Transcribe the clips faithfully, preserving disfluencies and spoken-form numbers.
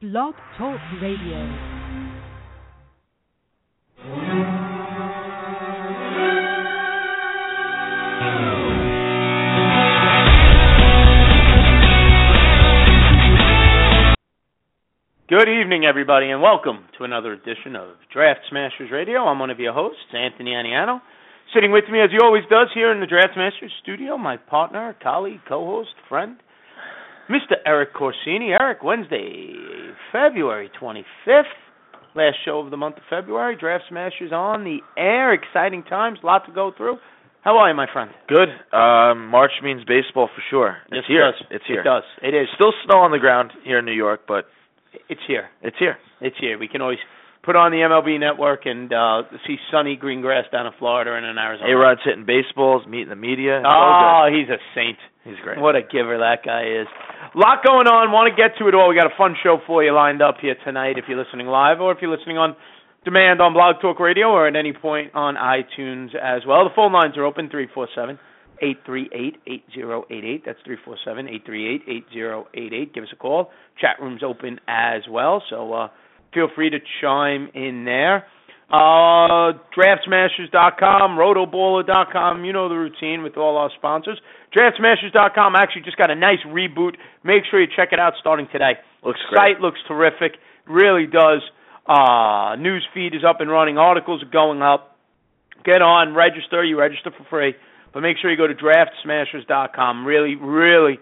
Blog Talk Radio. Good evening, everybody, and welcome to another edition of DraftSmashers Radio. I'm one of your hosts, Anthony Aniano. Sitting with me, as he always does, here in the DraftSmashers studio, my partner, colleague, co-host, friend, Mister Eric Corsini. Eric, Wednesday, February twenty-fifth, last show of the month of February. DraftSmashers on the air. Exciting times, lot to go through. How are you, my friend? Good. Uh, March means baseball for sure. It's yes, it here. Does. It's here. It does. It is. Still snow on the ground here in New York, but... It's here. It's here. It's here. We can always put on the M L B network and uh, see sunny green grass down in Florida and in Arizona. A-Rod's hitting baseballs, meeting the media. Oh, he's a saint. He's great. What a giver that guy is. A lot going on. Want to get to it all. We got a fun show for you lined up here tonight if you're listening live or if you're listening on demand on Blog Talk Radio or at any point on iTunes as well. The phone lines are open, three four seven, eight three eight, eight zero eight eight. That's three four seven, eight three eight, eight zero eight eight. Give us a call. Chat room's open as well, so uh, feel free to chime in there. Uh, DraftSmashers dot com, Rotoballer dot com, you know the routine with all our sponsors. DraftSmashers dot com actually just got a nice reboot. Make sure you check it out starting today. Looks great. Site looks terrific. Really does. Uh, news feed is up and running. Articles are going up. Get on, register. You register for free. But make sure you go to DraftSmashers dot com. Really, really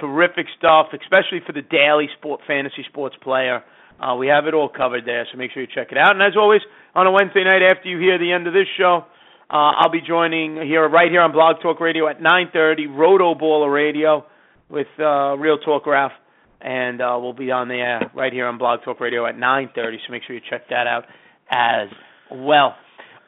terrific stuff, especially for the daily sport, fantasy sports player. Uh, we have it all covered there, so make sure you check it out. And as always, on a Wednesday night after you hear the end of this show, uh, I'll be joining here right here on Blog Talk Radio at nine thirty, Rotoballer Radio with uh, Real Talk Raph. And uh, we'll be on the air right here on Blog Talk Radio at nine thirty, so make sure you check that out as well.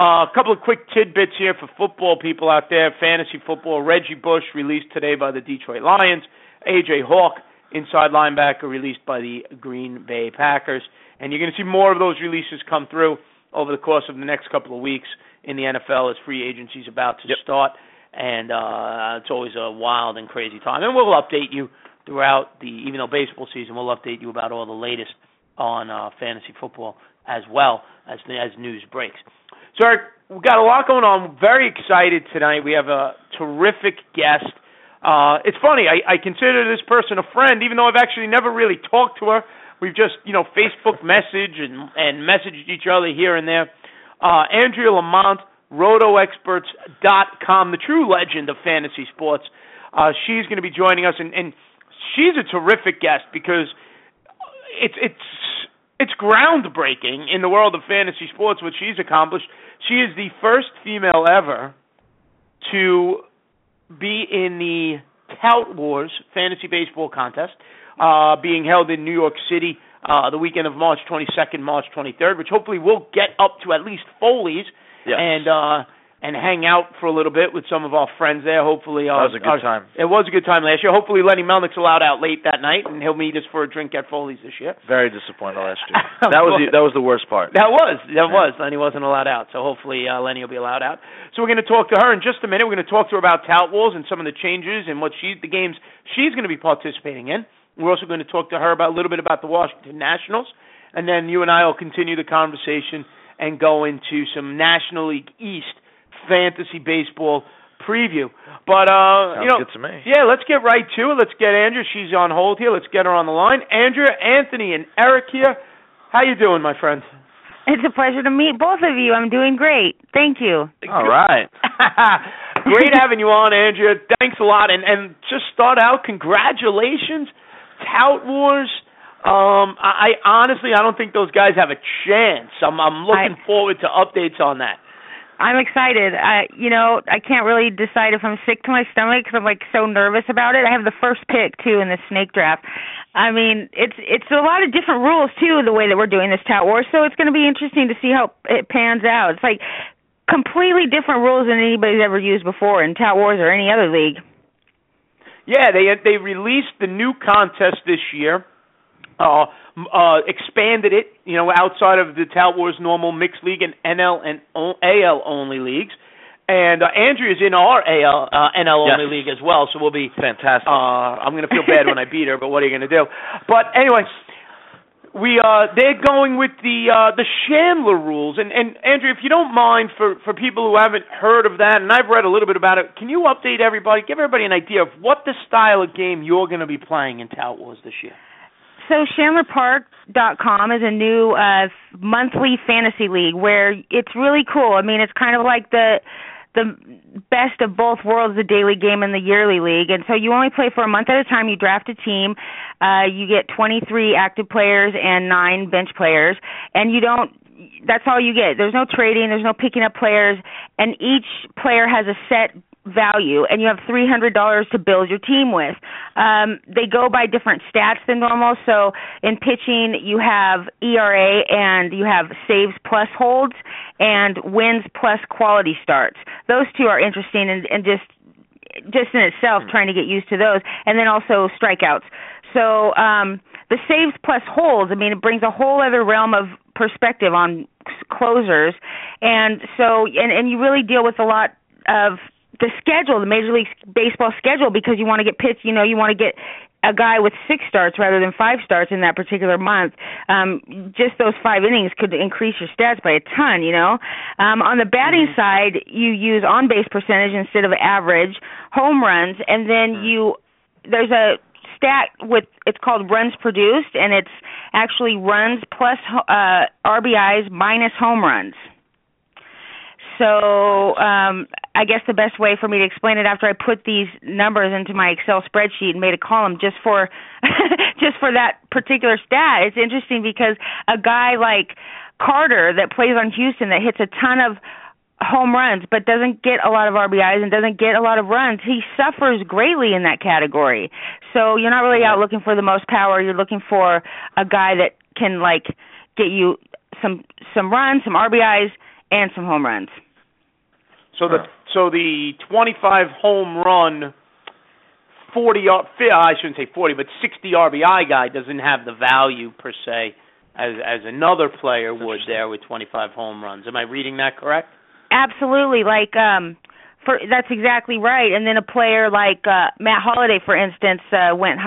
Uh, a couple of quick tidbits here for football people out there. Fantasy football, Reggie Bush released today by the Detroit Lions. A J. Hawk, inside linebacker, released by the Green Bay Packers. And you're going to see more of those releases come through over the course of the next couple of weeks in the N F L as free agency is about to yep. start. And uh, it's always a wild and crazy time. And we'll update you throughout the, even though baseball season, we'll update you about all the latest on uh, fantasy football as well as, as news breaks. So, Eric, we've got a lot going on. We're very excited tonight. We have a terrific guest. Uh, it's funny. I, I consider this person a friend, even though I've actually never really talked to her. We've just, you know, Facebook message and, and messaged each other here and there. Uh, Andrea Lamont, roto experts dot com, the true legend of fantasy sports. Uh, she's going to be joining us, and, and she's a terrific guest because it's it's It's groundbreaking in the world of fantasy sports, what she's accomplished. She is the first female ever to be in the Tout Wars fantasy baseball contest uh, being held in New York City uh, the weekend of March twenty-second, March twenty-third, which hopefully we'll get up to at least Foley's yes. and uh, and hang out for a little bit with some of our friends there. Hopefully, uh, that was a good our, time. It was a good time last year. Hopefully, Lenny Melnick's allowed out late that night, and he'll meet us for a drink at Foley's this year. Very disappointed last year. That was the, that was the worst part. That was that yeah. was Lenny wasn't allowed out, so hopefully uh, Lenny will be allowed out. So we're going to talk to her in just a minute. We're going to talk to her about Tout Wars and some of the changes and what she the games she's going to be participating in. We're also going to talk to her about a little bit about the Washington Nationals, and then you and I will continue the conversation and go into some National League East fantasy baseball preview. But, uh, you know, good to me. Yeah, let's get right to it. Let's get Andrea. She's on hold here. Let's get her on the line. Andrea, Anthony, and Eric here. How you doing, my friend? It's a pleasure to meet both of you. I'm doing great. Thank you. All right. Great having you on, Andrea. Thanks a lot. And and just start out, congratulations, Tout Wars. Um, I, I honestly, I don't think those guys have a chance. I'm, I'm looking I, forward to updates on that. I'm excited. I, you know, I can't really decide if I'm sick to my stomach because I'm like so nervous about it. I have the first pick too in the snake draft. I mean, it's it's a lot of different rules too the way that we're doing this Tout Wars, so it's going to be interesting to see how it pans out. It's like completely different rules than anybody's ever used before in Tout Wars or any other league. Yeah, they they released the new contest this year. Uh, uh, expanded it, you know, outside of the Tout Wars normal mixed league and N L and A L only leagues. And uh, Andrea's in our A L, uh, N L yes. only league as well, so we'll be fantastic. Uh, I'm going to feel bad when I beat her, but what are you going to do? But anyway, We uh, they're going with the uh, the Shandler rules, and and Andrea, if you don't mind, for, for people who haven't heard of that, and I've read a little bit about it, can you update everybody, give everybody an idea of what the style of game you're going to be playing in Tout Wars this year? So Chandler Park dot com is a new uh, monthly fantasy league where it's really cool. I mean, it's kind of like the the best of both worlds, the daily game and the yearly league. And so you only play for a month at a time. You draft a team. Uh, you get twenty-three active players and nine bench players. And you don't – that's all you get. There's no trading. There's no picking up players. And each player has a set value, and you have three hundred dollars to build your team with. Um, they go by different stats than normal. So in pitching, you have E R A, and you have saves plus holds, and wins plus quality starts. Those two are interesting, and, and just just in itself, trying to get used to those. And then also strikeouts. So um, the saves plus holds, I mean, it brings a whole other realm of perspective on closers. And so, and, and you really deal with a lot of the schedule, the Major League Baseball schedule, because you want to get pitched, you know, you want to get a guy with six starts rather than five starts in that particular month. Um, just those five innings could increase your stats by a ton, you know. Um, on the batting mm-hmm. side, you use on-base percentage instead of average, home runs, and then you there's a stat with, it's called runs produced, and it's actually runs plus uh, R B Is minus home runs. So um, I guess the best way for me to explain it, after I put these numbers into my Excel spreadsheet and made a column just for just for that particular stat, it's interesting because a guy like Carter that plays on Houston that hits a ton of home runs but doesn't get a lot of R B Is and doesn't get a lot of runs, he suffers greatly in that category. So you're not really out looking for the most power. You're looking for a guy that can, like, get you some some runs, some R B Is, and some home runs. So the so the twenty-five home run, forty I shouldn't say forty, but sixty R B I guy doesn't have the value per se as as another player would there with twenty-five home runs. Am I reading that correct? Absolutely. Like um, for that's exactly right. And then a player like uh, Matt Holliday, for instance, uh, went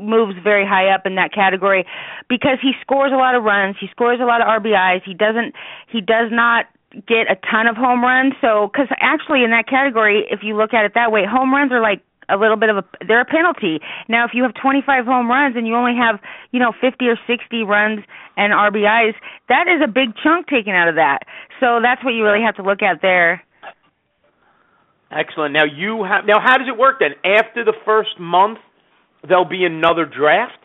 moves very high up in that category because he scores a lot of runs, he scores a lot of R B Is, he doesn't he does not get a ton of home runs. So, because actually in that category, if you look at it that way, home runs are like a little bit of a, they're a penalty. Now, if you have twenty-five home runs and you only have, you know, fifty or sixty runs and R B Is, that is a big chunk taken out of that. So that's what you really have to look at there. Excellent. Now you have, now how does it work then? After the first month, there'll be another draft?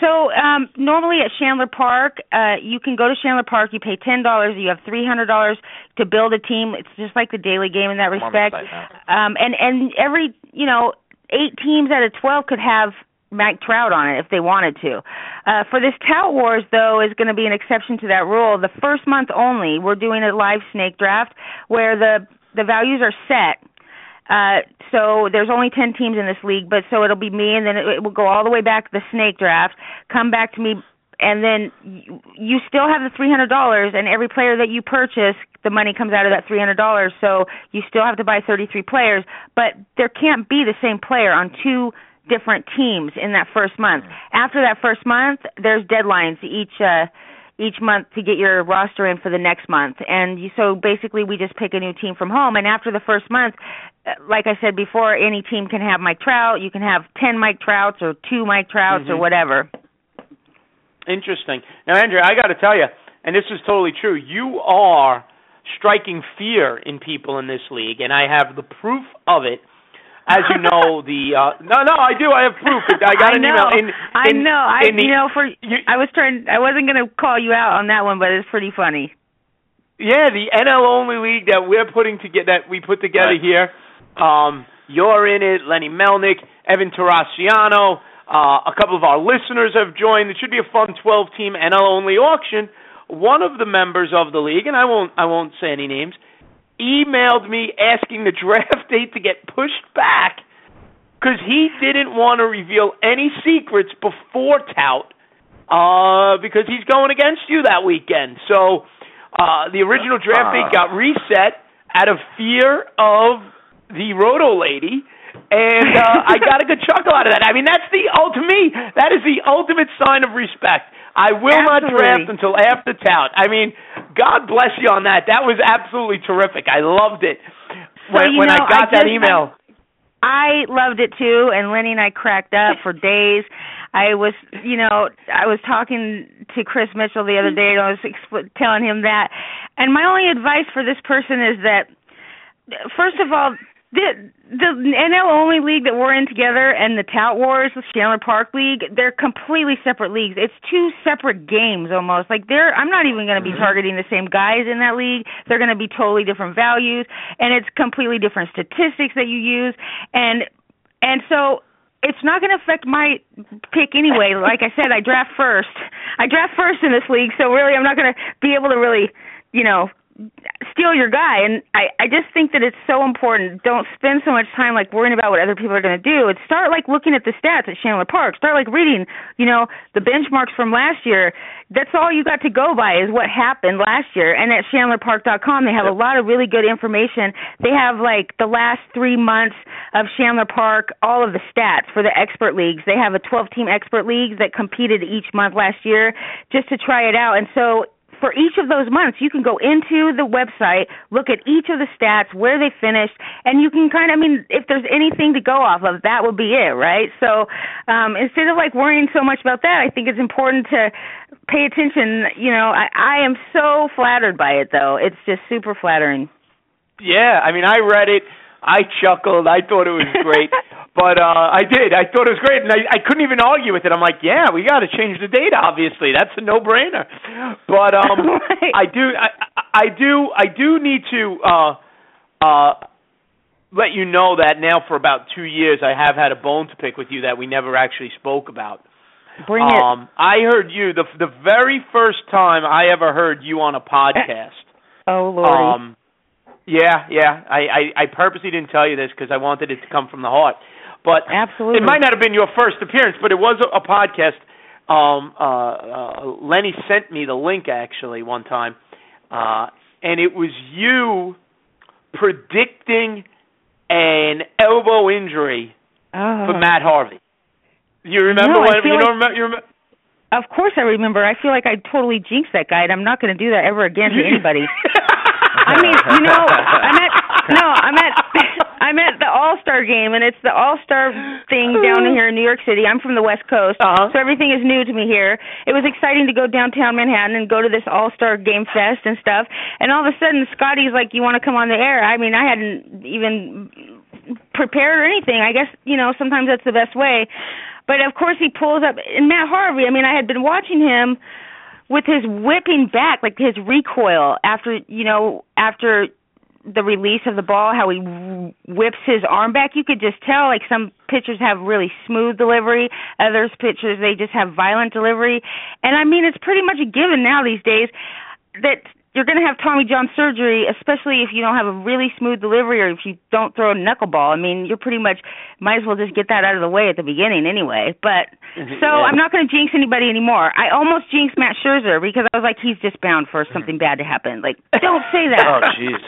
So um, normally at Shandler Park, uh, you can go to Shandler Park, you pay ten dollars, you have three hundred dollars to build a team. It's just like the daily game in that respect. Um, and, and every, you know, eight teams out of twelve could have Mike Trout on it if they wanted to. Uh, for this Tout Wars, though, is going to be an exception to that rule. The first month only, we're doing a live snake draft where the, the values are set. Uh, so there's only ten teams in this league, but so it'll be me, and then it, it will go all the way back to the snake draft, come back to me, and then you, you still have the three hundred dollars, and every player that you purchase, the money comes out of that three hundred dollars, so you still have to buy thirty-three players, but there can't be the same player on two different teams in that first month. After that first month, there's deadlines each uh, each month to get your roster in for the next month, and you, so basically we just pick a new team from home, and after the first month, like I said before, any team can have Mike Trout. You can have ten Mike Trouts or two Mike Trouts mm-hmm. or whatever. Interesting. Now, Andrea, I got to tell you, and this is totally true, you are striking fear in people in this league, and I have the proof of it. As you know, the uh, no, no, I do. I have proof. I got I an know. email. In, in, I know. I the, you know. For you, I was trying. I wasn't going to call you out on that one, but it's pretty funny. Yeah, the N L only league that we're putting together, that we put together right. here. Um, you're in it, Lenny Melnick, Evan Taraciano, uh, a couple of our listeners have joined. It should be a fun twelve-team N L-only auction. One of the members of the league, and I won't, I won't say any names, emailed me asking the draft date to get pushed back because he didn't want to reveal any secrets before Tout uh, because he's going against you that weekend. So uh, the original draft date got reset out of fear of the Roto Lady, and uh, I got a good chuckle out of that. I mean, that's the to me, that is the ultimate sign of respect. I will absolutely. Not draft until after tout. I mean, God bless you on that. That was absolutely terrific. I loved it so, when, you know, when I got I that just, email. I loved it, too, and Lenny and I cracked up for days. I was, you know, I was talking to Chris Mitchell the other day, and I was exp- telling him that. And my only advice for this person is that, first of all, the the N L only league that we're in together and the Tout Wars, the ShandlerPark League, they're completely separate leagues. It's two separate games almost. Like they're, I'm not even going to be targeting the same guys in that league. They're going to be totally different values, and it's completely different statistics that you use, and and so. It's not going to affect my pick anyway. Like I said, I draft first. I draft first in this league, so really I'm not going to be able to really, you know, steal your guy. And I, I just think that it's so important. Don't spend so much time, like, worrying about what other people are going to do. And start, like, looking at the stats at ShandlerPark. Start, like, reading, you know, the benchmarks from last year. That's all you got to go by is what happened last year. And at Chandler Park dot com, they have a lot of really good information. They have, like, the last three months of ShandlerPark, all of the stats for the expert leagues. They have a twelve-team expert league that competed each month last year just to try it out. And so for each of those months, you can go into the website, look at each of the stats, where they finished, and you can kind of, I mean, if there's anything to go off of, that would be it, right? So um, instead of, like, worrying so much about that, I think it's important to pay attention. You know, I, I am so flattered by it, though. It's just super flattering. Yeah, I mean, I read it. I chuckled. I thought it was great. But uh, I did. I thought it was great, and I, I couldn't even argue with it. I'm like, yeah, we got to change the date. Obviously, that's a no-brainer. But um, right. I do, I, I do, I do need to uh, uh, let you know that now for about two years, I have had a bone to pick with you that we never actually spoke about. Bring um, it. I heard you the the very first time I ever heard you on a podcast. Oh Lord. Um, yeah, yeah. I, I, I purposely didn't tell you this because I wanted it to come from the heart. But absolutely. It might not have been your first appearance, but it was a, a podcast. Um, uh, uh, Lenny sent me the link, actually, one time, uh, and it was you predicting an elbow injury oh. for Matt Harvey. You remember? No, when, I feel you like, don't remember, you remember? Of course I remember. I feel like I totally jinxed that guy, and I'm not going to do that ever again to anybody. I mean, you know, I'm at no, I'm at I'm at the All-Star game, and it's the All-Star thing down here in New York City. I'm from the West Coast, uh-huh. so everything is new to me here. It was exciting to go downtown Manhattan and go to this All-Star game fest and stuff. And all of a sudden, Scotty's like, "You want to come on the air?" I mean, I hadn't even prepared or anything. I guess, you know, sometimes that's the best way. But of course, he pulls up, and Matt Harvey. I mean, I had been watching him with his whipping back, like his recoil after, you know, after the release of the ball, how he whips his arm back. You could just tell, like, some pitchers have really smooth delivery. Others pitchers, they just have violent delivery. And, I mean, it's pretty much a given now these days that you're going to have Tommy John surgery, especially if you don't have a really smooth delivery or if you don't throw a knuckleball. I mean, you're pretty much might as well just get that out of the way at the beginning anyway. But mm-hmm, so yeah. I'm not going to jinx anybody anymore. I almost jinxed Matt Scherzer because I was like, he's just bound for something bad to happen. Like, don't say that. Oh, jeez.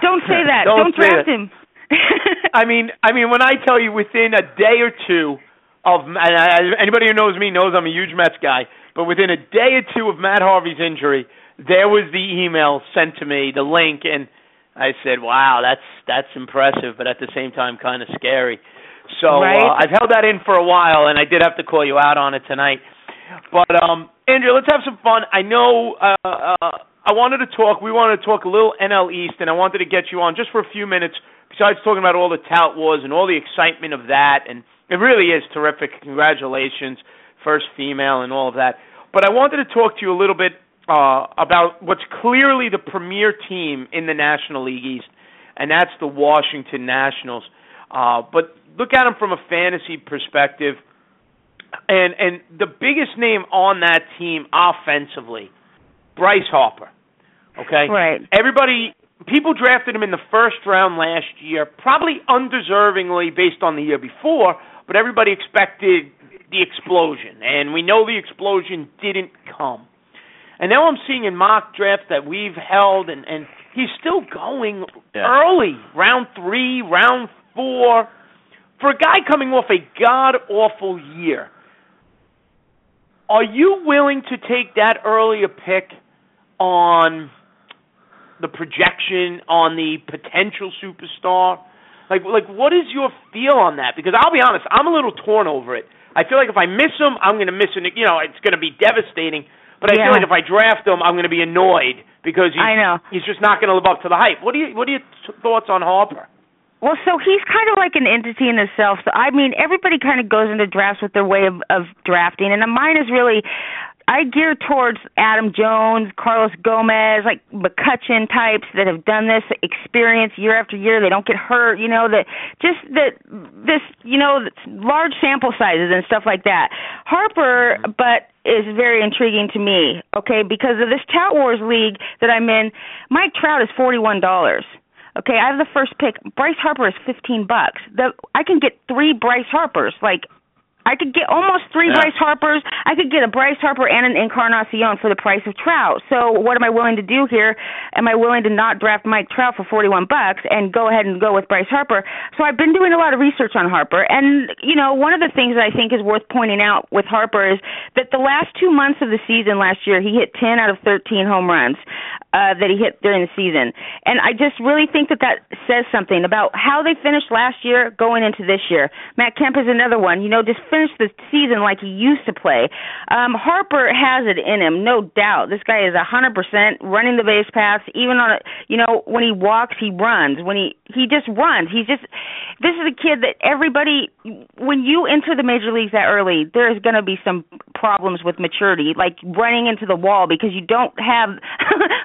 Don't say that. don't, don't draft that. him. I mean, I mean, when I tell you within a day or two of, and I, anybody who knows me knows I'm a huge Mets guy, but within a day or two of Matt Harvey's injury, there was the email sent to me, the link, and I said, wow, that's that's impressive, but at the same time kind of scary. So right? uh, I've held that in for a while, and I did have to call you out on it tonight. But, um, Andrea, let's have some fun. I know uh, uh, I wanted to talk. We wanted to talk a little N L East, and I wanted to get you on just for a few minutes, besides talking about all the Tout Wars and all the excitement of that. And it really is terrific. Congratulations, first female and all of that. But I wanted to talk to you a little bit Uh, about what's clearly the premier team in the National League East, and that's the Washington Nationals. Uh, but look at them from a fantasy perspective, and and the biggest name on that team offensively, Bryce Harper. Okay, right. Everybody, people drafted him in the first round last year, probably undeservingly based on the year before, but everybody expected the explosion, and we know the explosion didn't come. And now I'm seeing in mock drafts that we've held, and, and he's still going yeah. early, round three, round four, for a guy coming off a god-awful year, are you willing to take that earlier pick on the projection, on the potential superstar? Like, like, what is your feel on that? Because I'll be honest, I'm a little torn over it. I feel like if I miss him, I'm going to miss him. You know, it's going to be devastating. But I yeah. feel like if I draft him, I'm going to be annoyed because he's, I know. he's just not going to live up to the hype. What do you? What are your thoughts on Harper? Well, so he's kind of like an entity in itself. So, I mean, everybody kind of goes into drafts with their way of, of drafting. And mine is really, I gear towards Adam Jones, Carlos Gomez, like McCutcheon types that have done this experience year after year. They don't get hurt, you know, that just that this, you know, large sample sizes and stuff like that. Harper, but... is very intriguing to me, okay, because of this Tout Wars league that I'm in. Mike Trout is forty-one dollars, okay? I have the first pick. Bryce Harper is fifteen bucks. The, I can get three Bryce Harpers. Like, I could get almost three yeah. Bryce Harpers. I could get a Bryce Harper and an Encarnacion for the price of Trout. So what am I willing to do here? Am I willing to not draft Mike Trout for forty-one bucks and go ahead and go with Bryce Harper? So I've been doing a lot of research on Harper. And, you know, one of the things that I think is worth pointing out with Harper is that the last two months of the season last year, he hit ten out of thirteen home runs uh, that he hit during the season. And I just really think that that says something about how they finished last year going into this year. Matt Kemp is another one, you know, just finished the season like he used to play. Um, Harper has it in him, no doubt. This guy is one hundred percent running the base paths. Even on, a, you know, when he walks, he runs. When he, he just runs. He's just, this is a kid that everybody, when you enter the major leagues that early, there is going to be some problems with maturity, like running into the wall because you don't have,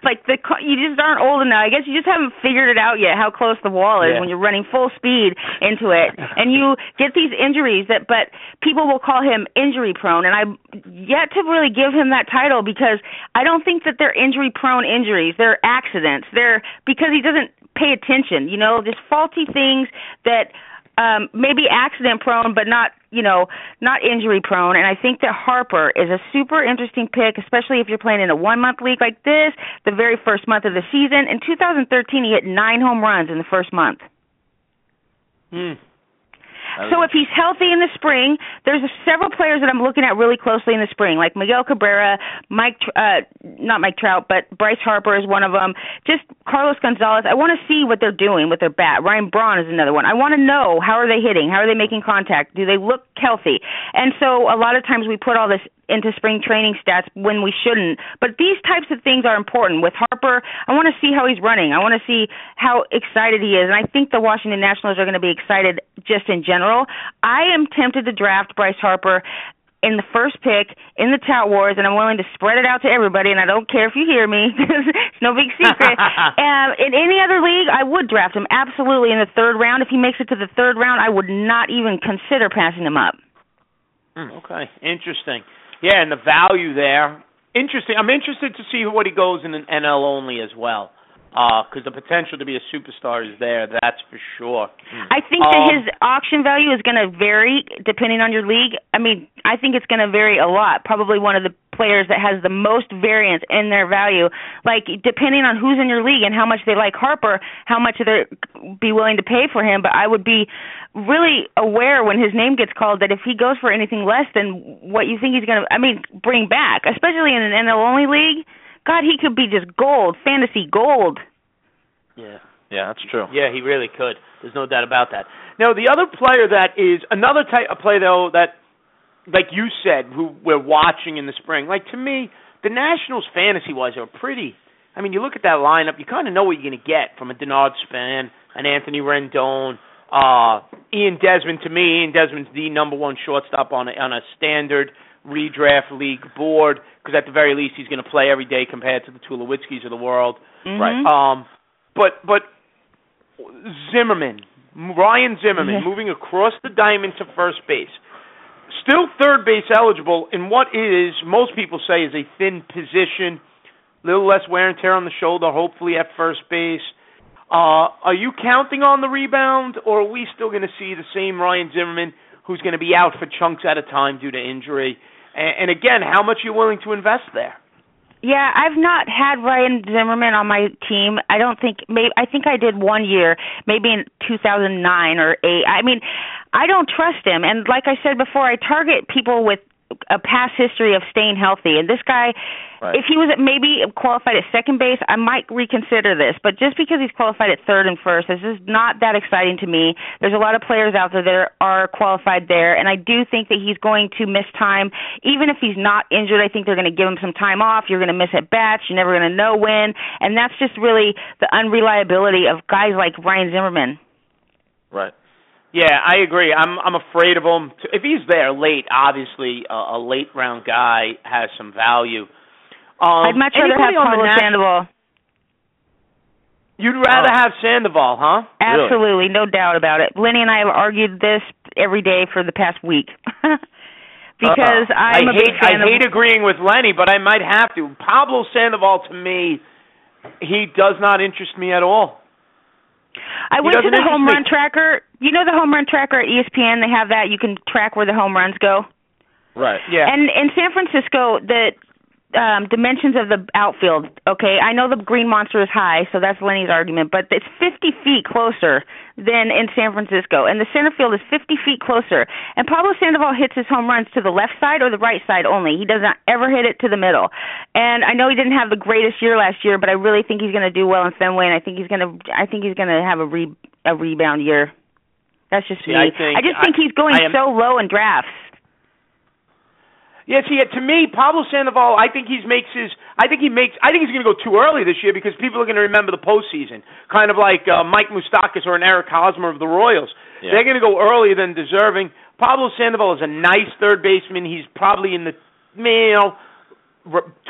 like, the you just aren't old enough. I guess you just haven't figured it out yet how close the wall is yeah. when you're running full speed into it. And you get these injuries that, but people will call him injury-prone, and I'm yet to really give him that title because I don't think that they're injury-prone injuries. They're accidents. They're because he doesn't pay attention, you know, just faulty things that um, may be accident-prone but not, you know, not injury-prone. And I think that Harper is a super interesting pick, especially if you're playing in a one-month league like this, the very first month of the season. In two thousand thirteen, he hit nine home runs in the first month. Hmm. So if he's healthy in the spring, there's several players that I'm looking at really closely in the spring, like Miguel Cabrera, Mike, uh, not Mike Trout, but Bryce Harper is one of them. Just Carlos Gonzalez. I want to see what they're doing with their bat. Ryan Braun is another one. I want to know, how are they hitting? How are they making contact? Do they look healthy? And so a lot of times we put all this into spring training stats when we shouldn't. But these types of things are important. With Harper, I want to see how he's running. I want to see how excited he is. And I think the Washington Nationals are going to be excited just in general. I am tempted to draft Bryce Harper in the first pick in the Tout Wars, and I'm willing to spread it out to everybody, and I don't care if you hear me. It's no big secret. um, in any other league, I would draft him absolutely in the third round. If he makes it to the third round, I would not even consider passing him up. Mm, okay, interesting. Yeah, and the value there. Interesting. I'm interested to see what he goes in an N L only as well, because uh, the potential to be a superstar is there. That's for sure. I think um, that his auction value is going to vary depending on your league. I mean, I think it's going to vary a lot. Probably one of the players that has the most variance in their value, like depending on who's in your league and how much they like Harper, how much they're be willing to pay for him. But I would be really aware when his name gets called that if he goes for anything less than what you think he's going to, I mean, bring back, especially in an N L only league, God, he could be just gold, fantasy gold. Yeah. Yeah, that's true. Yeah, he really could. There's no doubt about that. Now, the other player that is another type of player, though, that like you said, who we're watching in the spring. Like, to me, the Nationals fantasy-wise are pretty. I mean, you look at that lineup, you kind of know what you're going to get from a Denard Span, an Anthony Rendon, uh, Ian Desmond. To me, Ian Desmond's the number one shortstop on a, on a standard redraft league board because at the very least he's going to play every day compared to the Tulowitzkis of the world. Mm-hmm. Right. Um, but, but Zimmerman, Ryan Zimmerman, mm-hmm. moving across the diamond to first base. Still third base eligible in what is, most people say, is a thin position. A little less wear and tear on the shoulder, hopefully, at first base. Uh, are you counting on the rebound, or are we still going to see the same Ryan Zimmerman who's going to be out for chunks at a time due to injury? And, and again, how much are you willing to invest there? Yeah, I've not had Ryan Zimmerman on my team. I don't think maybe I think I did one year, maybe in two thousand nine or eight. I mean, I don't trust him. And like I said before, I target people with a past history of staying healthy. And this guy, right. if he was maybe qualified at second base, I might reconsider this. But just because he's qualified at third and first, this is not that exciting to me. There's a lot of players out there that are qualified there, and I do think that he's going to miss time. Even if he's not injured, I think they're going to give him some time off. You're going to miss at bats. You're never going to know when. And that's just really the unreliability of guys like Ryan Zimmerman. Right. Yeah, I agree. I'm I'm afraid of him. If he's there late, obviously uh, a late round guy has some value. Um, I'd much rather have Pablo Sandoval. You'd rather oh. have Sandoval, huh? Absolutely, really? No doubt about it. Lenny and I have argued this every day for the past week because uh-oh. I'm I a hate, big fan I of hate agreeing with Lenny, but I might have to. Pablo Sandoval, to me, he does not interest me at all. I went to the home run tracker. You know the home run tracker at E S P N? They have that. You can track where the home runs go. Right, yeah. And in San Francisco, the um, dimensions of the outfield, okay, I know the green monster is high, so that's Lenny's argument, but it's fifty feet closer than in San Francisco, and the center field is fifty feet closer. And Pablo Sandoval hits his home runs to the left side or the right side only. He does not ever hit it to the middle. And I know he didn't have the greatest year last year, but I really think he's going to do well in Fenway, and I think he's going to I think he's going to have a re, a rebound year. That's just See, me. I, think, I just think I, he's going am, so low in drafts. Yes, yeah, to me, Pablo Sandoval, I think he's makes his. I think he makes. I think he's going to go too early this year because people are going to remember the postseason, kind of like uh, Mike Moustakas or an Eric Hosmer of the Royals. Yeah. They're going to go earlier than deserving. Pablo Sandoval is a nice third baseman. He's probably in the you know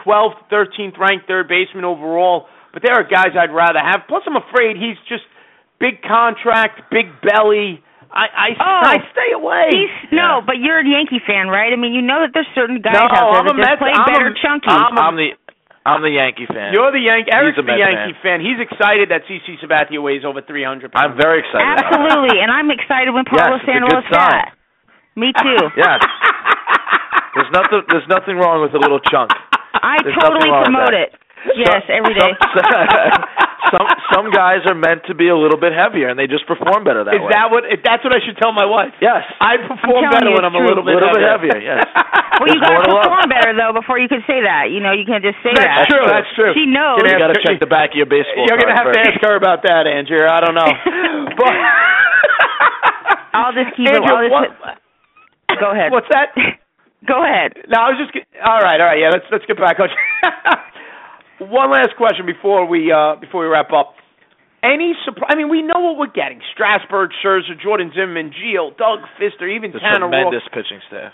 twelfth, thirteenth ranked third baseman overall. But there are guys I'd rather have. Plus, I'm afraid he's just big contract, big belly. I I, oh, I stay away. No, yeah. But you're a Yankee fan, right? I mean, you know that there's certain guys no, out there I'm that just Mets, play I'm better a, chunky. I'm, a, I'm the I'm the Yankee fan. You're the Yankee. Eric's the Yankee fan. fan. He's excited that C C Sabathia weighs over three hundred pounds. I'm very excited. Absolutely, and I'm excited when Pablo yes, Sandoval is fat. Me too. Yes. There's nothing. There's nothing wrong with a little chunk. I there's totally promote it. Yes, every day. Some some guys are meant to be a little bit heavier, and they just perform better that Is way. Is that what? If that's what I should tell my wife. Yes, I perform better when I'm true. a little bit little heavier. Bit heavier. Yes. Well, you got to perform better though before you can say that. You know, you can't just say that's that. That's true. That's true. She knows. You got to check the back of your baseball. You're going to have first. to ask her about that, Andrea. I don't know. But I'll just keep Andrew, it. I'll just t- Go ahead. What's that? Go ahead. No, I was just. All right. All right. Yeah. Let's let's get back on. One last question before we uh, before we wrap up. Any surprise? I mean, we know what we're getting: Strasburg, Scherzer, Jordan Zimmerman, Gio, Doug Fister, even the Tanner Roark. Tremendous pitching staff.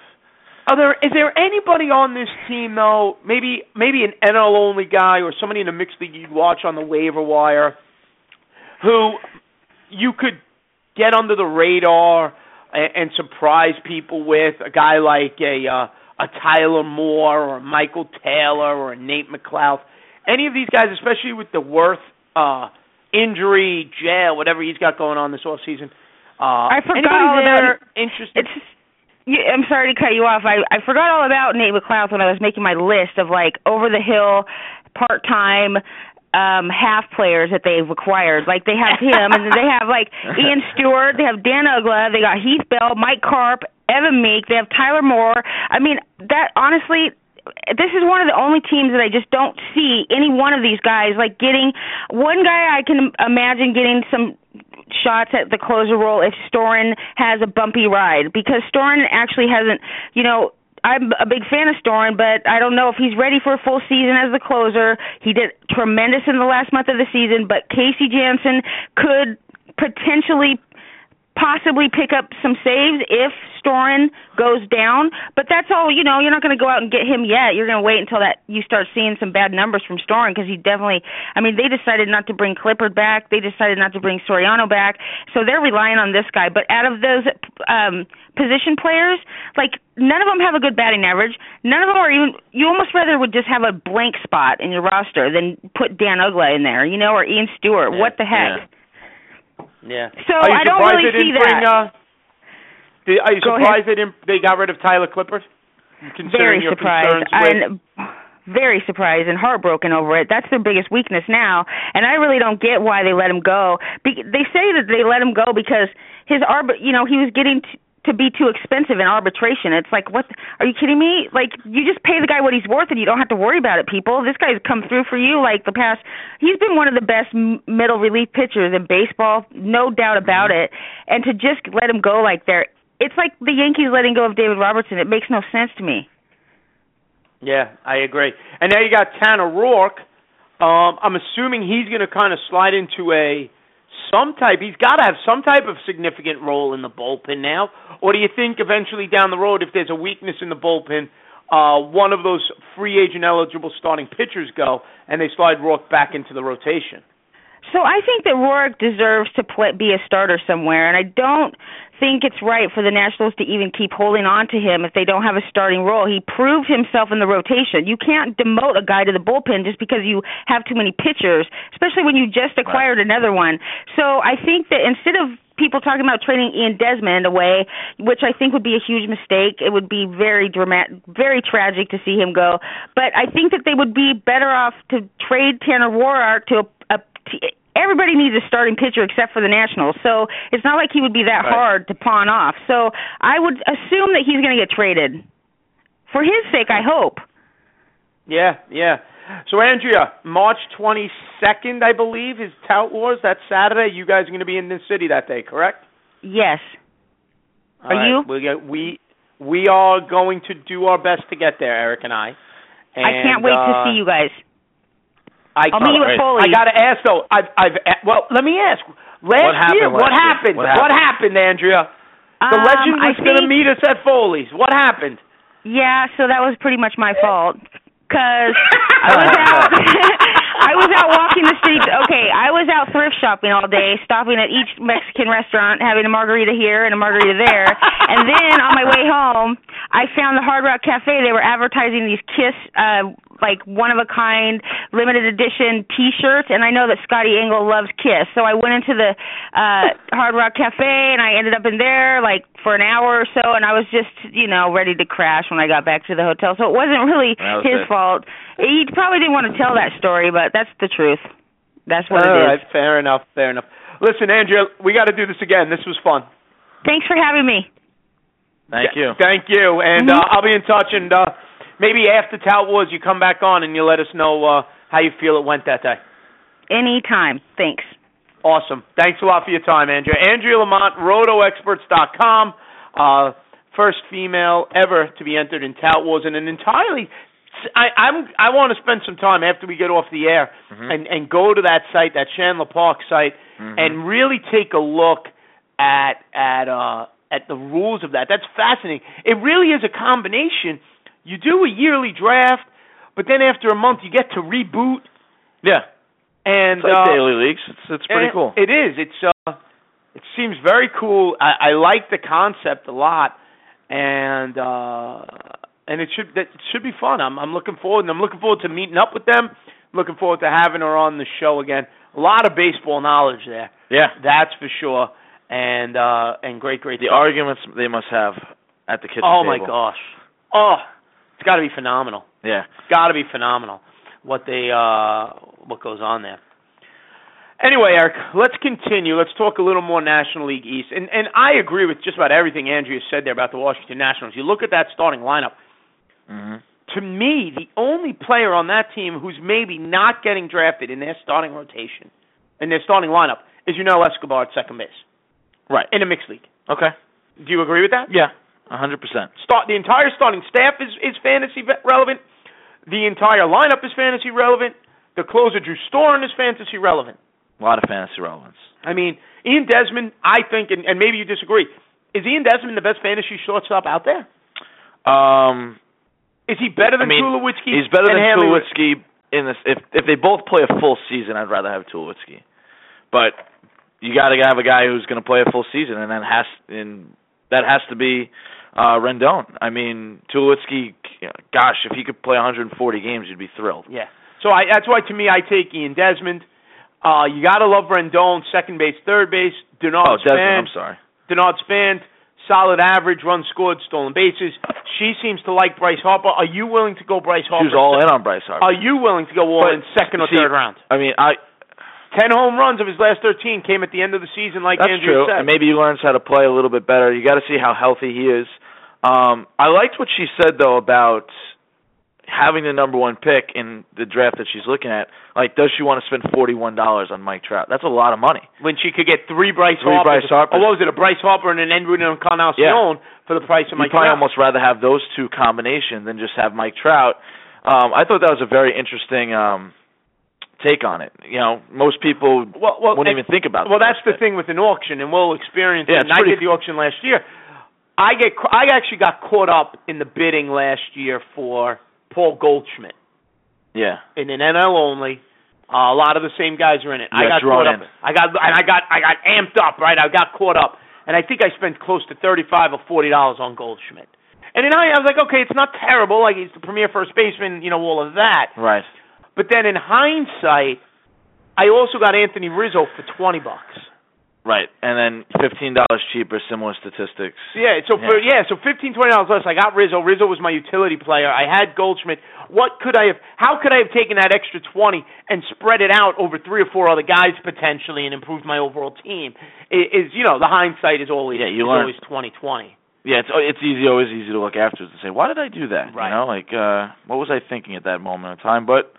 Are there is there anybody on this team though? Maybe maybe an N L only guy or somebody in a mixed league you'd watch on the waiver wire, who you could get under the radar and, and surprise people with a guy like a uh, a Tyler Moore or a Michael Taylor or a Nate McLouth. Any of these guys, especially with the Worth uh, injury, jail, whatever he's got going on this offseason. Uh, I forgot all about it. Yeah, I'm sorry to cut you off. I, I forgot all about Nate McLouth when I was making my list of, like, over-the-hill, part-time, um, half players that they've acquired. Like, they have him, and then they have, like, Ian Stewart, they have Dan Ugla, they got Heath Bell, Mike Karp, Evan Meek, they have Tyler Moore. I mean, that, honestly... This is one of the only teams that I just don't see any one of these guys, like getting one guy I can imagine getting some shots at the closer role if Storin has a bumpy ride, because Storin actually hasn't, you know, I'm a big fan of Storin, but I don't know if he's ready for a full season as the closer. He did tremendous in the last month of the season, but Casey Janssen could potentially possibly pick up some saves if Storin goes down, but that's all, you know, you're not going to go out and get him yet. You're going to wait until that you start seeing some bad numbers from Storin, because he definitely, I mean, they decided not to bring Clippard back. They decided not to bring Soriano back, so they're relying on this guy. But out of those um, position players, like, none of them have a good batting average. None of them are even, you almost rather would just have a blank spot in your roster than put Dan Ugla in there, you know, or Ian Stewart. Yeah, what the heck? Yeah. Yeah. So I don't really see that. Bring, uh, did, are you Go surprised they, didn't, they got rid of Tyler Clippard? Very surprised. And very surprised and heartbroken over it. That's their biggest weakness now, and I really don't get why they let him go. Be- they say that they let him go because his arb- you know, he was getting t- to be too expensive in arbitration. It's like, what? Are you kidding me? Like, you just pay the guy what he's worth, and you don't have to worry about it, people. This guy's come through for you like the past. He's been one of the best middle relief pitchers in baseball, no doubt about it. And to just let him go like that, it's like the Yankees letting go of David Robertson. It makes no sense to me. Yeah, I agree. And now you got Tanner Roark. Um, I'm assuming he's going to kind of slide into a some type. He's got to have some type of significant role in the bullpen now. Or do you think eventually down the road, if there's a weakness in the bullpen, uh, one of those free agent eligible starting pitchers go and they slide Roark back into the rotation? So I think that Roark deserves to play, be a starter somewhere, and I don't think it's right for the Nationals to even keep holding on to him if they don't have a starting role. He proved himself in the rotation. You can't demote a guy to the bullpen just because you have too many pitchers, especially when you just acquired right. another one. So I think that instead of people talking about trading Ian Desmond away, which I think would be a huge mistake. It would be very dramatic, very tragic to see him go. But I think that they would be better off to trade Tanner Roark to a, a everybody needs a starting pitcher except for the Nationals, so it's not like he would be that right. hard to pawn off. So I would assume that he's going to get traded. For his sake, I hope. Yeah, yeah. So, Andrea, March twenty-second, I believe, is Tout Wars. That's Saturday. You guys are going to be in this city that day, correct? Yes. All are right. you? We'll get, we we are going to do our best to get there, Eric and I. And, I can't wait uh, to see you guys. I, I'll meet you at Foley. I gotta ask though. I've, I've, well, let me ask. Last what happened, year, what happened? What happened? What happened, Andrea? The um, legend was think, gonna meet us at Foley's. What happened? Yeah, so that was pretty much my fault because I was out. I was out walking the streets. Okay, I was out thrift shopping all day, stopping at each Mexican restaurant, having a margarita here and a margarita there, and then on my way home, I found the Hard Rock Cafe. They were advertising these Kiss. Uh, like one-of-a-kind, limited edition T-shirts, and I know that Scotty Engel loves Kiss, so I went into the uh, Hard Rock Cafe, and I ended up in there, like, for an hour or so, and I was just, you know, ready to crash when I got back to the hotel, so it wasn't really was his it. fault. He probably didn't want to tell that story, but that's the truth. That's what All it is. All right, fair enough, fair enough. Listen, Andrea, we got to do this again. This was fun. Thanks for having me. Thank yeah, you. Thank you, and mm-hmm. uh, I'll be in touch, and... Uh, Maybe after Tout Wars, you come back on and you let us know uh, how you feel it went that day. Anytime. Thanks. Awesome. Thanks a lot for your time, Andrea. Andrea Lamont, roto experts dot com, uh, first female ever to be entered in Tout Wars. And an entirely – I I'm, I want to spend some time after we get off the air mm-hmm. and, and go to that site, that ShandlerPark site, mm-hmm. and really take a look at, at, uh, at the rules of that. That's fascinating. It really is a combination – you do a yearly draft, but then after a month you get to reboot. Yeah, and it's like uh, daily leagues. It's it's pretty cool. It is. It's uh, it seems very cool. I, I like the concept a lot, and uh, and it should that should be fun. I'm I'm looking forward, and I'm looking forward to meeting up with them. Looking forward to having her on the show again. A lot of baseball knowledge there. Yeah, that's for sure. And uh, and great, great. The stuff. Arguments they must have at the kitchen oh, table. Oh my gosh. Oh. It's got to be phenomenal. Yeah. It's got to be phenomenal what they uh, what goes on there. Anyway, Eric, let's continue. Let's talk a little more National League East. And and I agree with just about everything Andrea said there about the Washington Nationals. You look at that starting lineup. Mm-hmm. To me, the only player on that team who's maybe not getting drafted in their starting rotation, in their starting lineup, is Yunel Escobar at second base. Right. In a mixed league. Okay. Do you agree with that? Yeah. one hundred percent. Start, the entire starting staff is, is fantasy relevant. The entire lineup is fantasy relevant. The closer, Drew Storen, is fantasy relevant. A lot of fantasy relevance. I mean, Ian Desmond, I think, and, and maybe you disagree, is Ian Desmond the best fantasy shortstop out there? Um, is he better than I mean, Tulowitzki? He's better than Tulowitzki. In this, if if they both play a full season, I'd rather have Tulowitzki. But you got to have a guy who's going to play a full season, and then has in that has to be. Uh, Rendon. I mean, Tulowitzki, gosh, if he could play one hundred forty games, you'd be thrilled. Yeah. So I, that's why, to me, I take Ian Desmond. Uh, you got to love Rendon, second base, third base. Denard oh, Desmond, Spand, I'm sorry. Denard Spand, solid average, runs scored, stolen bases. She seems to like Bryce Harper. Are you willing to go Bryce Harper? She was all in on Bryce Harper. Are you willing to go all but in second or see, third round? I mean, I... Ten home runs of his last thirteen came at the end of the season, like That's Andrew true. said. And maybe he learns how to play a little bit better. You got to see how healthy he is. Um, I liked what she said, though, about having the number one pick in the draft that she's looking at. Like, does she want to spend forty-one dollars on Mike Trout? That's a lot of money. When she could get three Bryce three Harpers. Bryce Harpers. Oh, what was it, a Bryce Harper and an Edwin Encarnacion yeah. for the price of Mike Trout? You'd probably almost rather have those two combinations than just have Mike Trout. Um, I thought that was a very interesting... Um, take on it. You know, most people well, well, wouldn't even think about it. Well, that's the thing with an auction, and we'll experience yeah, it. And I did the auction last year. I get, I actually got caught up in the bidding last year for Paul Goldschmidt. Yeah. In an N L only. Uh, a lot of the same guys are in it. You I got caught up. In. I got, and I got, I got amped up, right? I got caught up. And I think I spent close to thirty-five or forty dollars on Goldschmidt. And then I, I was like, okay, it's not terrible. Like, he's the premier first baseman, you know, all of that. Right. But then in hindsight, I also got Anthony Rizzo for twenty bucks. Right, and then fifteen dollars cheaper, similar statistics. Yeah, so for, yeah. yeah, so fifteen dollars, twenty dollars less. I got Rizzo. Rizzo was my utility player. I had Goldschmidt. What could I have? How could I have taken that extra twenty and spread it out over three or four other guys potentially and improved my overall team? It, is you know the hindsight is always yeah, you is always twenty twenty. Yeah, it's it's easy, always easy to look afterwards and say, why did I do that? Right. You know, like uh, what was I thinking at that moment in time? But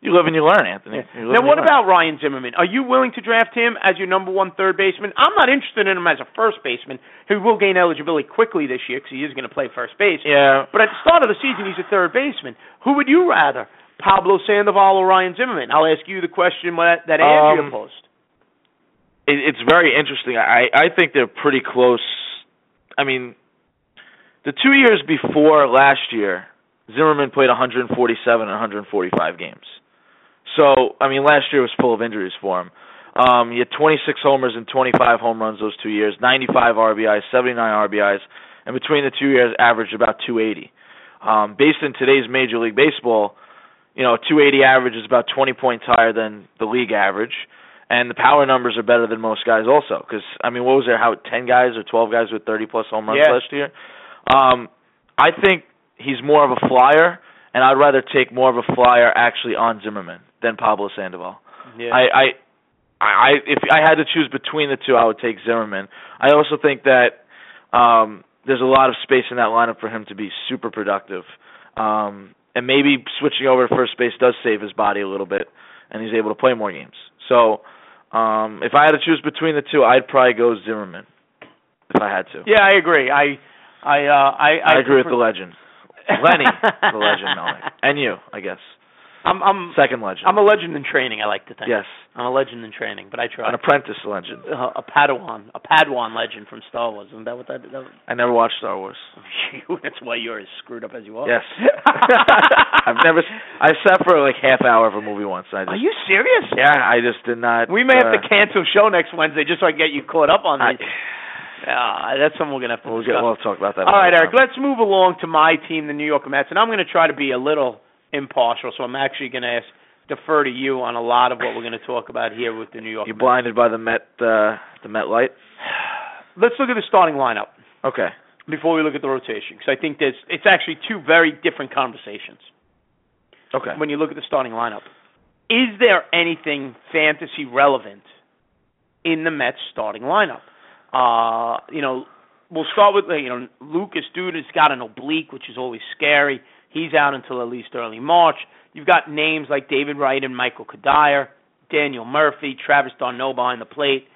you live and you learn, Anthony. Yeah. You live now, and you what learn. About Ryan Zimmerman? Are you willing to draft him as your number one third baseman? I'm not interested in him as a first baseman. He will gain eligibility quickly this year because he is going to play first base. Yeah. But at the start of the season, he's a third baseman. Who would you rather, Pablo Sandoval or Ryan Zimmerman? I'll ask you the question that Andrea um, posed. It, it's very interesting. I, I think they're pretty close. I mean, the two years before last year, Zimmerman played one forty-seven and one forty-five games. So, I mean, last year was full of injuries for him. Um, he had twenty-six homers and twenty-five home runs those two years, ninety-five R B Is, seventy-nine R B Is, and between the two years averaged about two eighty. Um, based on today's Major League Baseball, you know, two eighty average is about twenty points higher than the league average, and the power numbers are better than most guys also because, I mean, what was there, how ten guys or twelve guys with thirty-plus home runs yeah. last year? Um, I think he's more of a flyer, and I'd rather take more of a flyer actually on Zimmerman than Pablo Sandoval. Yeah. I, I, I, if I had to choose between the two, I would take Zimmerman. I also think that um, there's a lot of space in that lineup for him to be super productive, um, and maybe switching over to first base does save his body a little bit, and he's able to play more games. So, um, if I had to choose between the two, I'd probably go Zimmerman if I had to. Yeah, I agree. I, I, uh, I, I, I agree with the legend. Lenny, the legend, and you, I guess. I'm, I'm second legend. I'm a legend in training. I like to think. Yes, I'm a legend in training, but I try. An apprentice legend. Uh, a Padawan, a Padawan legend from Star Wars. Isn't that what that? that I never watched Star Wars. That's why you're as screwed up as you are. Yes. I've never. I sat for like half hour of a movie once. I just, are you serious? Yeah, I just did not. We may uh, have to cancel show next Wednesday just so I can get you caught up on that. Uh, that's something we're going to have to we'll discuss. Get, we'll talk about that. All right, Eric, let's move along to my team, the New York Mets, and I'm going to try to be a little impartial, so I'm actually going to ask, defer to you on a lot of what we're going to talk about here with the New York You're Mets. You're blinded by the Met, uh, the Met light? Let's look at the starting lineup. Okay. Before we look at the rotation, because I think there's, it's actually two very different conversations. Okay. When you look at the starting lineup. Is there anything fantasy relevant in the Mets starting lineup? Uh, you know, we'll start with, you know, Lucas Duda's got an oblique, which is always scary. He's out until at least early March. You've got names like David Wright and Michael Kadire, Daniel Murphy, Travis d'Arnaud behind the plate,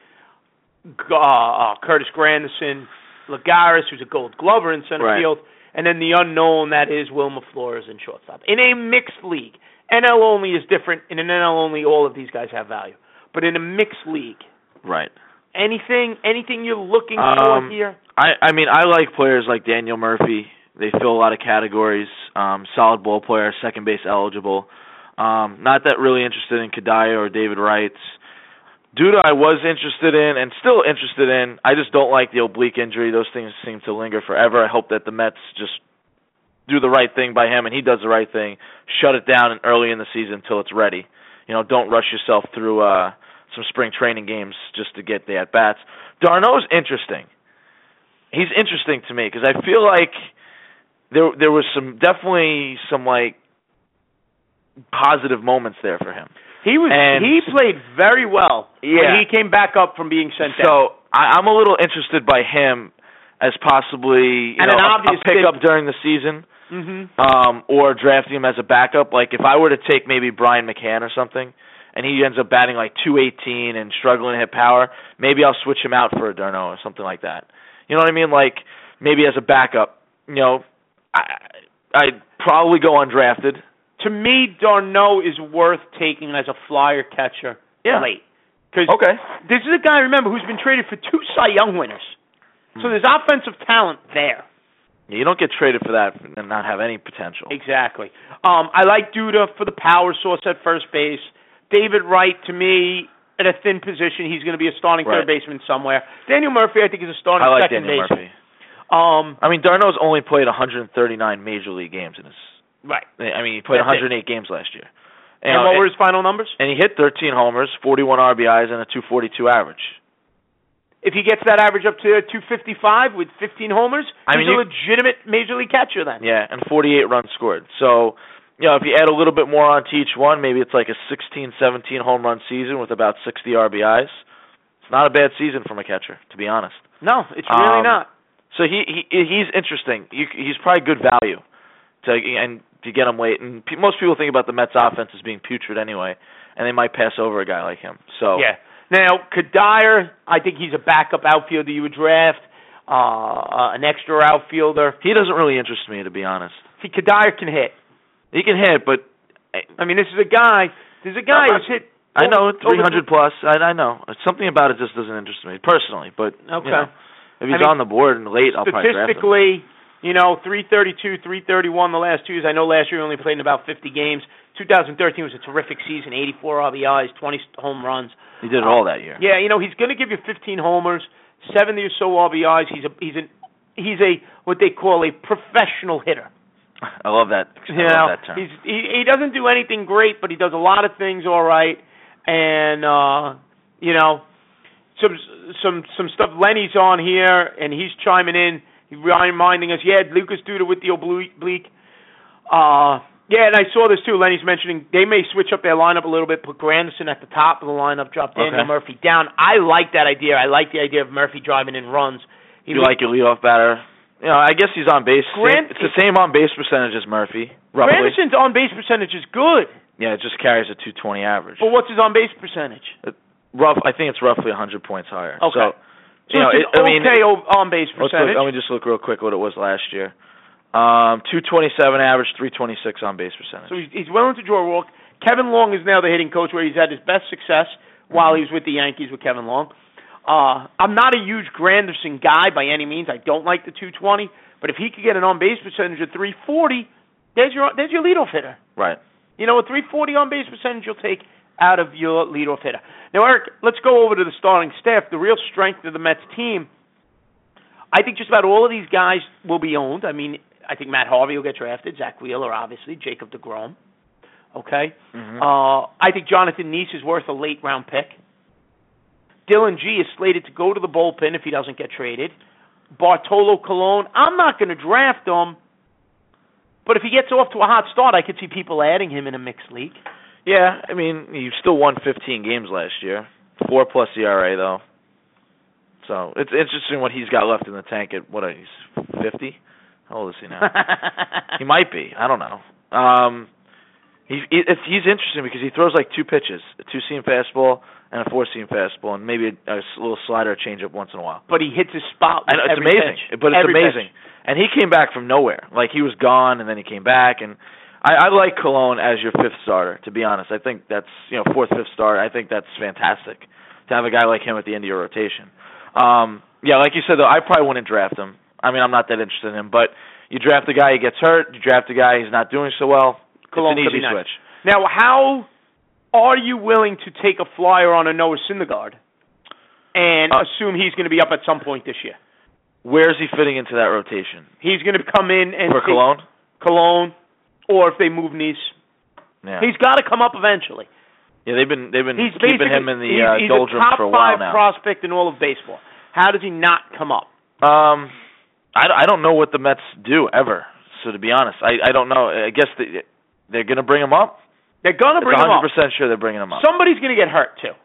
uh, Curtis Granderson, Lagares, who's a Gold Glover in center right. field, and then the unknown, that is Wilmer Flores in shortstop. In a mixed league, N L only is different. In an N L only, all of these guys have value. But in a mixed league. Right. Anything anything you're looking for um, here? I, I mean, I like players like Daniel Murphy. They fill a lot of categories. Um, solid ball player, second base eligible. Um, not that really interested in Kadire or David Wright. Duda I was interested in and still interested in. I just don't like the oblique injury. Those things seem to linger forever. I hope that the Mets just do the right thing by him, and he does the right thing. Shut it down early in the season until it's ready. You know, don't rush yourself through uh, – some spring training games just to get the at-bats. D'Arnaud's interesting. he's interesting to me because I feel like there there was some definitely some like positive moments there for him. He was and he played very well yeah. when he came back up from being sent so down. So I'm a little interested by him as possibly you and know, an obvious a pickup bid. during the season. Mm-hmm. Um, or drafting him as a backup. Like, if I were to take maybe Brian McCann or something, and he ends up batting like two eighteen and struggling to hit power, maybe I'll switch him out for a D'Arnaud or something like that. You know what I mean? Like, maybe as a backup, you know, I, I'd probably go undrafted. To me, D'Arnaud is worth taking as a flyer catcher yeah. late. Cause okay. This is a guy, remember, who's been traded for two Cy Young winners. Hmm. So there's offensive talent there. You don't get traded for that and not have any potential. Exactly. Um, I like Duda for the power source at first base. David Wright, to me, at a thin position, he's going to be a starting right. third baseman somewhere. Daniel Murphy, I think, is a starting I like second Daniel baseman. Murphy. Um, I mean, D'Arnaud's only played one hundred thirty-nine major league games in his. Right. I mean, he played That's one hundred eight it. games last year. And, and what were his final numbers? And he hit thirteen homers, forty-one R B Is, and a two forty-two average. If he gets that average up to two fifty-five with fifteen homers, I mean, he's a legitimate major league catcher then. Yeah, and forty-eight runs scored. So, you know, if you add a little bit more on to each one, maybe it's like a sixteen, seventeen home run season with about sixty R B Is. It's not a bad season from a catcher, to be honest. No, it's really um, not. So he, he he's interesting. He, he's probably good value to and to get him late. And pe- most people think about the Mets offense as being putrid anyway, and they might pass over a guy like him. So yeah. Now, Kadir, I think he's a backup outfielder you would draft, uh, uh, an extra outfielder. He doesn't really interest me, to be honest. See, Kadir can hit. He can hit, but I mean, this is a guy. This is a guy not, who's hit. I know three hundred plus. I, I know something about it just doesn't interest me personally. But okay, you know, if he's I mean, on the board and late, I'll probably draft him. Statistically, you know, three thirty-two, three thirty-one the last two years. I know last year he only played in about fifty games. twenty thirteen was a terrific season, eighty-four R B Is, twenty home runs. He did it all that year. Yeah, you know, he's going to give you fifteen homers, seventy or so R B Is. He's a he's an he's a what they call a professional hitter. I love that. I you love know, that term. He's, he he doesn't do anything great, but he does a lot of things all right. And uh, you know, some some some stuff. Lenny's on here, and he's chiming in, he's reminding us. Yeah, Lucas Duda with the oblique. Uh, Yeah, and I saw this too. Lenny's mentioning they may switch up their lineup a little bit, put Grandison at the top of the lineup, drop Daniel okay. Murphy down. I like that idea. I like the idea of Murphy driving in runs. He you was, like your leadoff batter? You know, I guess he's on base. Grand- it's the same on base percentage as Murphy. Roughly. Grandison's on base percentage is good. Yeah, it just carries a two twenty average. But what's his on base percentage? It, rough. I think it's roughly one hundred points higher. Okay. So, so you know, it's an it, okay I mean, on base percentage. Look, let me just look real quick what it was last year. Um, two twenty-seven average, three twenty-six on base percentage. So he's, he's willing to draw a walk. Kevin Long is now the hitting coach where he's had his best success while he was with the Yankees with Kevin Long. Uh, I'm not a huge Granderson guy by any means. I don't like the two twenty, but if he could get an on-base percentage of three forty, there's your there's your leadoff hitter. Right. You know, a three forty on-base percentage you'll take out of your leadoff hitter. Now, Eric, let's go over to the starting staff. The real strength of the Mets team, I think just about all of these guys will be owned. I mean, I think Matt Harvey will get drafted, Zach Wheeler, obviously, Jacob deGrom. Okay? Mm-hmm. Uh, I think Jonathan Neese is worth a late-round pick. Dylan G is slated to go to the bullpen if he doesn't get traded. Bartolo Colon, I'm not going to draft him, but if he gets off to a hot start, I could see people adding him in a mixed league. Yeah, I mean, you still won fifteen games last year. four plus E R A, though. So it's interesting what he's got left in the tank at, what, he's fifty? How old is he now? He might be. I don't know. Um, he, it's, he's interesting because he throws like two pitches, a two-seam fastball and a four-seam fastball, and maybe a, a little slider changeup once in a while. But he hits his spot with and every It's amazing. Pitch. But it's every amazing. Pitch. And he came back from nowhere. Like, he was gone, and then he came back. And I, I like Colon as your fifth starter, to be honest. I think that's, you know, fourth, fifth starter. I think that's fantastic to have a guy like him at the end of your rotation. Um, yeah, like you said, though, I probably wouldn't draft him. I mean, I'm not that interested in him, but you draft a guy, he gets hurt. You draft a guy, he's not doing so well. Cologne it's an easy switch. Nice. Now, how are you willing to take a flyer on a Noah Syndergaard and uh, assume he's going to be up at some point this year? Where is he fitting into that rotation? He's going to come in and for Cologne, Cologne, or if they move Neese, yeah. he's got to come up eventually. Yeah, they've been they've been he's keeping him in the uh, doldrums for a while now. He's a top five prospect in all of baseball. How does he not come up? Um. I, I don't know what the Mets do ever. So to be honest, I, I don't know. I guess they, they're going to bring him up. They're going to bring him up. one hundred percent sure they're bringing him up. Somebody's going to get hurt too.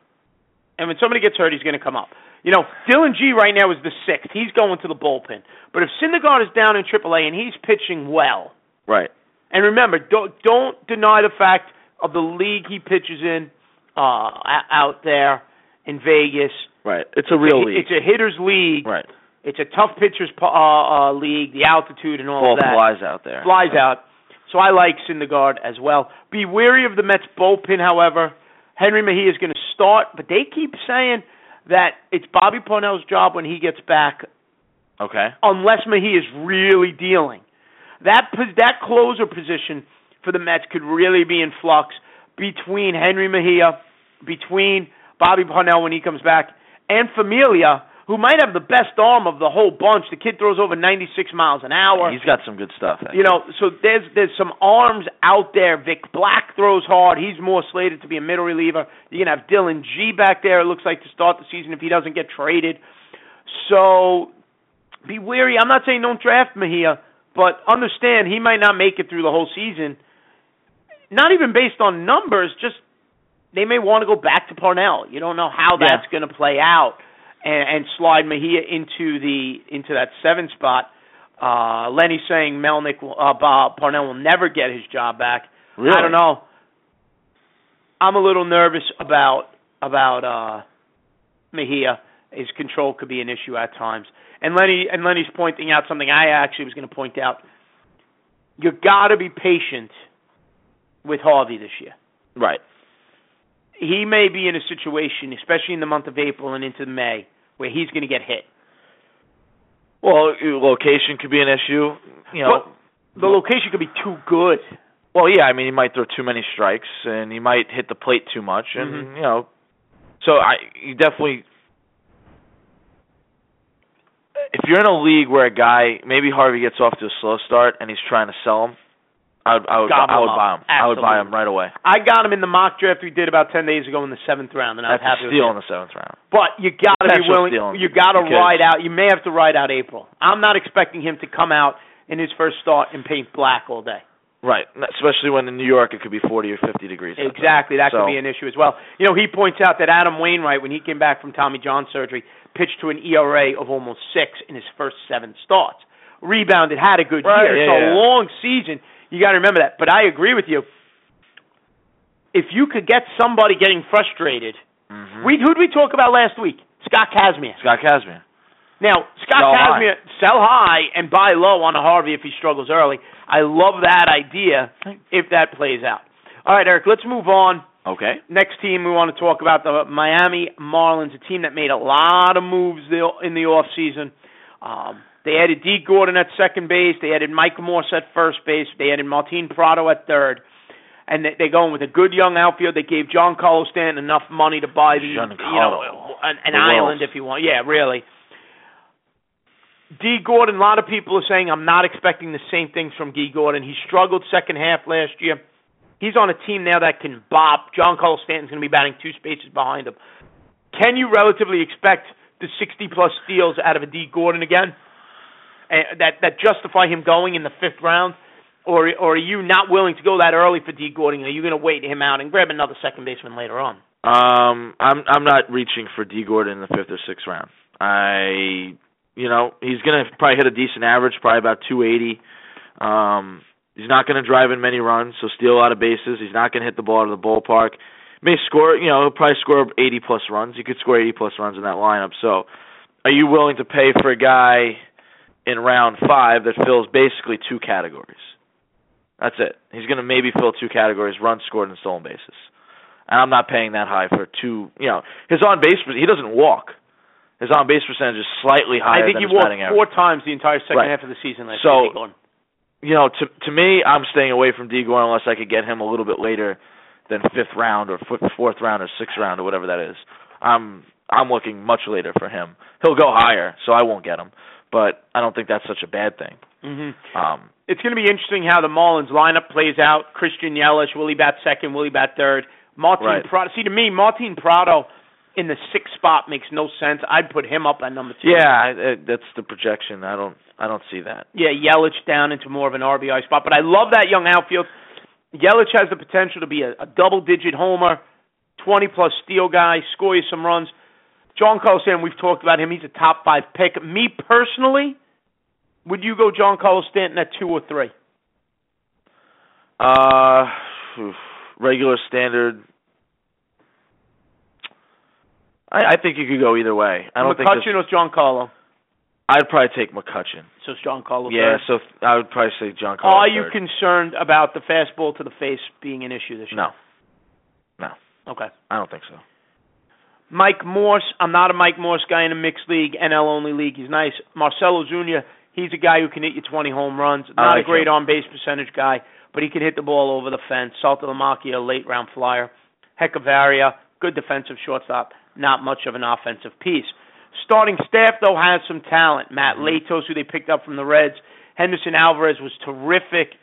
And when somebody gets hurt, he's going to come up. You know, Dillon G right now is the sixth. He's going to the bullpen. But if Syndergaard is down in triple A and he's pitching well. Right. And remember, don't, don't deny the fact of the league he pitches in uh, out there in Vegas. Right. It's a real it's a, league. It's a hitter's league. Right. It's a tough pitcher's uh, uh, league, the altitude and all Ball of that. Ball flies out there. Flies yeah. out. So I like Syndergaard as well. Be wary of the Mets bullpen, however. Henry Mejia is going to start, but they keep saying that it's Bobby Parnell's job when he gets back. Okay. Unless Mejia is really dealing. That that closer position for the Mets could really be in flux between Henry Mejia, between Bobby Parnell when he comes back, and Familia, who might have the best arm of the whole bunch. The kid throws over ninety-six miles an hour. He's got some good stuff. You know, so there's there's some arms out there. Vic Black throws hard. He's more slated to be a middle reliever. You're going to have Dillon G back there, it looks like, to start the season if he doesn't get traded. So be wary. I'm not saying don't draft Mejia, but understand he might not make it through the whole season, not even based on numbers, just they may want to go back to Parnell. You don't know how that's yeah. going to play out. And, and slide Mejia into the into that seven spot. Uh, Lenny's saying Melnick uh, Bob Parnell will never get his job back. Really? I don't know. I'm a little nervous about about uh, Mejia. His control could be an issue at times. And Lenny and Lenny's pointing out something I actually was going to point out. You got to be patient with Harvey this year. Right. He may be in a situation, especially in the month of April and into May, where he's going to get hit. Well, location could be an issue. You know, but the location could be too good. Well, yeah, I mean, he might throw too many strikes, and he might hit the plate too much, and mm-hmm. you know, so I you definitely. If you're in a league where a guy, maybe Harvey gets off to a slow start, and he's trying to sell him. I would, I would, I would buy him. Absolutely. I would buy him right away. I got him in the mock draft we did about ten days ago in the seventh round, and I was That's happy. A steal with in the seventh round. But you got to be willing. You got to ride out. You may have to ride out April. I'm not expecting him to come out in his first start and paint black all day. Right, especially when in New York it could be forty or fifty degrees. Exactly, that so. could be an issue as well. You know, he points out that Adam Wainwright, when he came back from Tommy John surgery, pitched to an E R A of almost six in his first seven starts. Rebounded, had a good right, year. Yeah, it's yeah. a long season. You got to remember that. But I agree with you. If you could get somebody getting frustrated, mm-hmm. we who did we talk about last week? Scott Kazmir. Scott Kazmir. Now, Scott sell Kazmir, high. sell high and buy low on a Harvey if he struggles early. I love that idea if that plays out. All right, Eric, let's move on. Okay. Next team we want to talk about, the Miami Marlins, a team that made a lot of moves in the offseason. Um They added D. Gordon at second base. They added Mike Morse at first base. They added Martin Prado at third. And they're going with a good young outfield. They gave Giancarlo Stanton enough money to buy the, Giancarlo. you know, an, an island if you want. Yeah, really. D. Gordon, a lot of people are saying, I'm not expecting the same things from D. Gordon. He struggled second half last year. He's on a team now that can bop. Giancarlo Stanton's going to be batting two spaces behind him. Can you relatively expect the sixty-plus steals out of a D. Gordon again? And that that justify him going in the fifth round, or or are you not willing to go that early for D. Gordon? Are you going to wait him out and grab another second baseman later on? Um, I'm I'm not reaching for D. Gordon in the fifth or sixth round. I, you know, he's going to probably hit a decent average, probably about two eighty. Um, he's not going to drive in many runs, so steal a lot of bases. He's not going to hit the ball out of the ballpark. May score, you know, he'll probably score eighty plus runs. He could score eighty plus runs in that lineup. So, are you willing to pay for a guy in round five that fills basically two categories? That's it. He's going to maybe fill two categories, runs scored and stolen bases. And I'm not paying that high for two, you know. His on-base, he doesn't walk. His on-base percentage is slightly higher than his batting average. I think he walked four times the entire second right. half of the season last year. So, you know, to to me, I'm staying away from D. Gordon unless I could get him a little bit later than fifth round or fourth round or sixth round or whatever that is. I'm, I'm looking much later for him. He'll go higher, so I won't get him. But I don't think that's such a bad thing. Mm-hmm. Um, it's going to be interesting how the Marlins lineup plays out. Christian Yelich, will he bat second, will he bat third? Martin right. Prado. See, to me, Martin Prado in the sixth spot makes no sense. I'd put him up at number two. Yeah, I, I, that's the projection. I don't I don't see that. Yeah, Yelich down into more of an R B I spot. But I love that young outfield. Yelich has the potential to be a, a double-digit homer, twenty-plus steal guy, score you some runs. John Carlson, we've talked about him. He's a top-five pick. Me personally, would you go John Carlos Stanton at two or three? Uh, regular standard. I, I think you could go either way. I don't McCutchen think this, or Giancarlo? I'd probably take McCutchen. So it's Giancarlo. Yeah, third. So I would probably say Giancarlo. Are you third. concerned about the fastball to the face being an issue this year? No. No. Okay. I don't think so. Mike Morse. I'm not a Mike Morse guy in a mixed league, N L-only league. He's nice. Marcelo Zuna, he's a guy who can hit you twenty home runs. Not like a great him. on-base percentage guy, but he can hit the ball over the fence. Salta Lamacchia, late-round flyer. Heckavaria, good defensive shortstop. Not much of an offensive piece. Starting staff, though, has some talent. Matt Latos, who they picked up from the Reds. Henderson Alvarez was terrific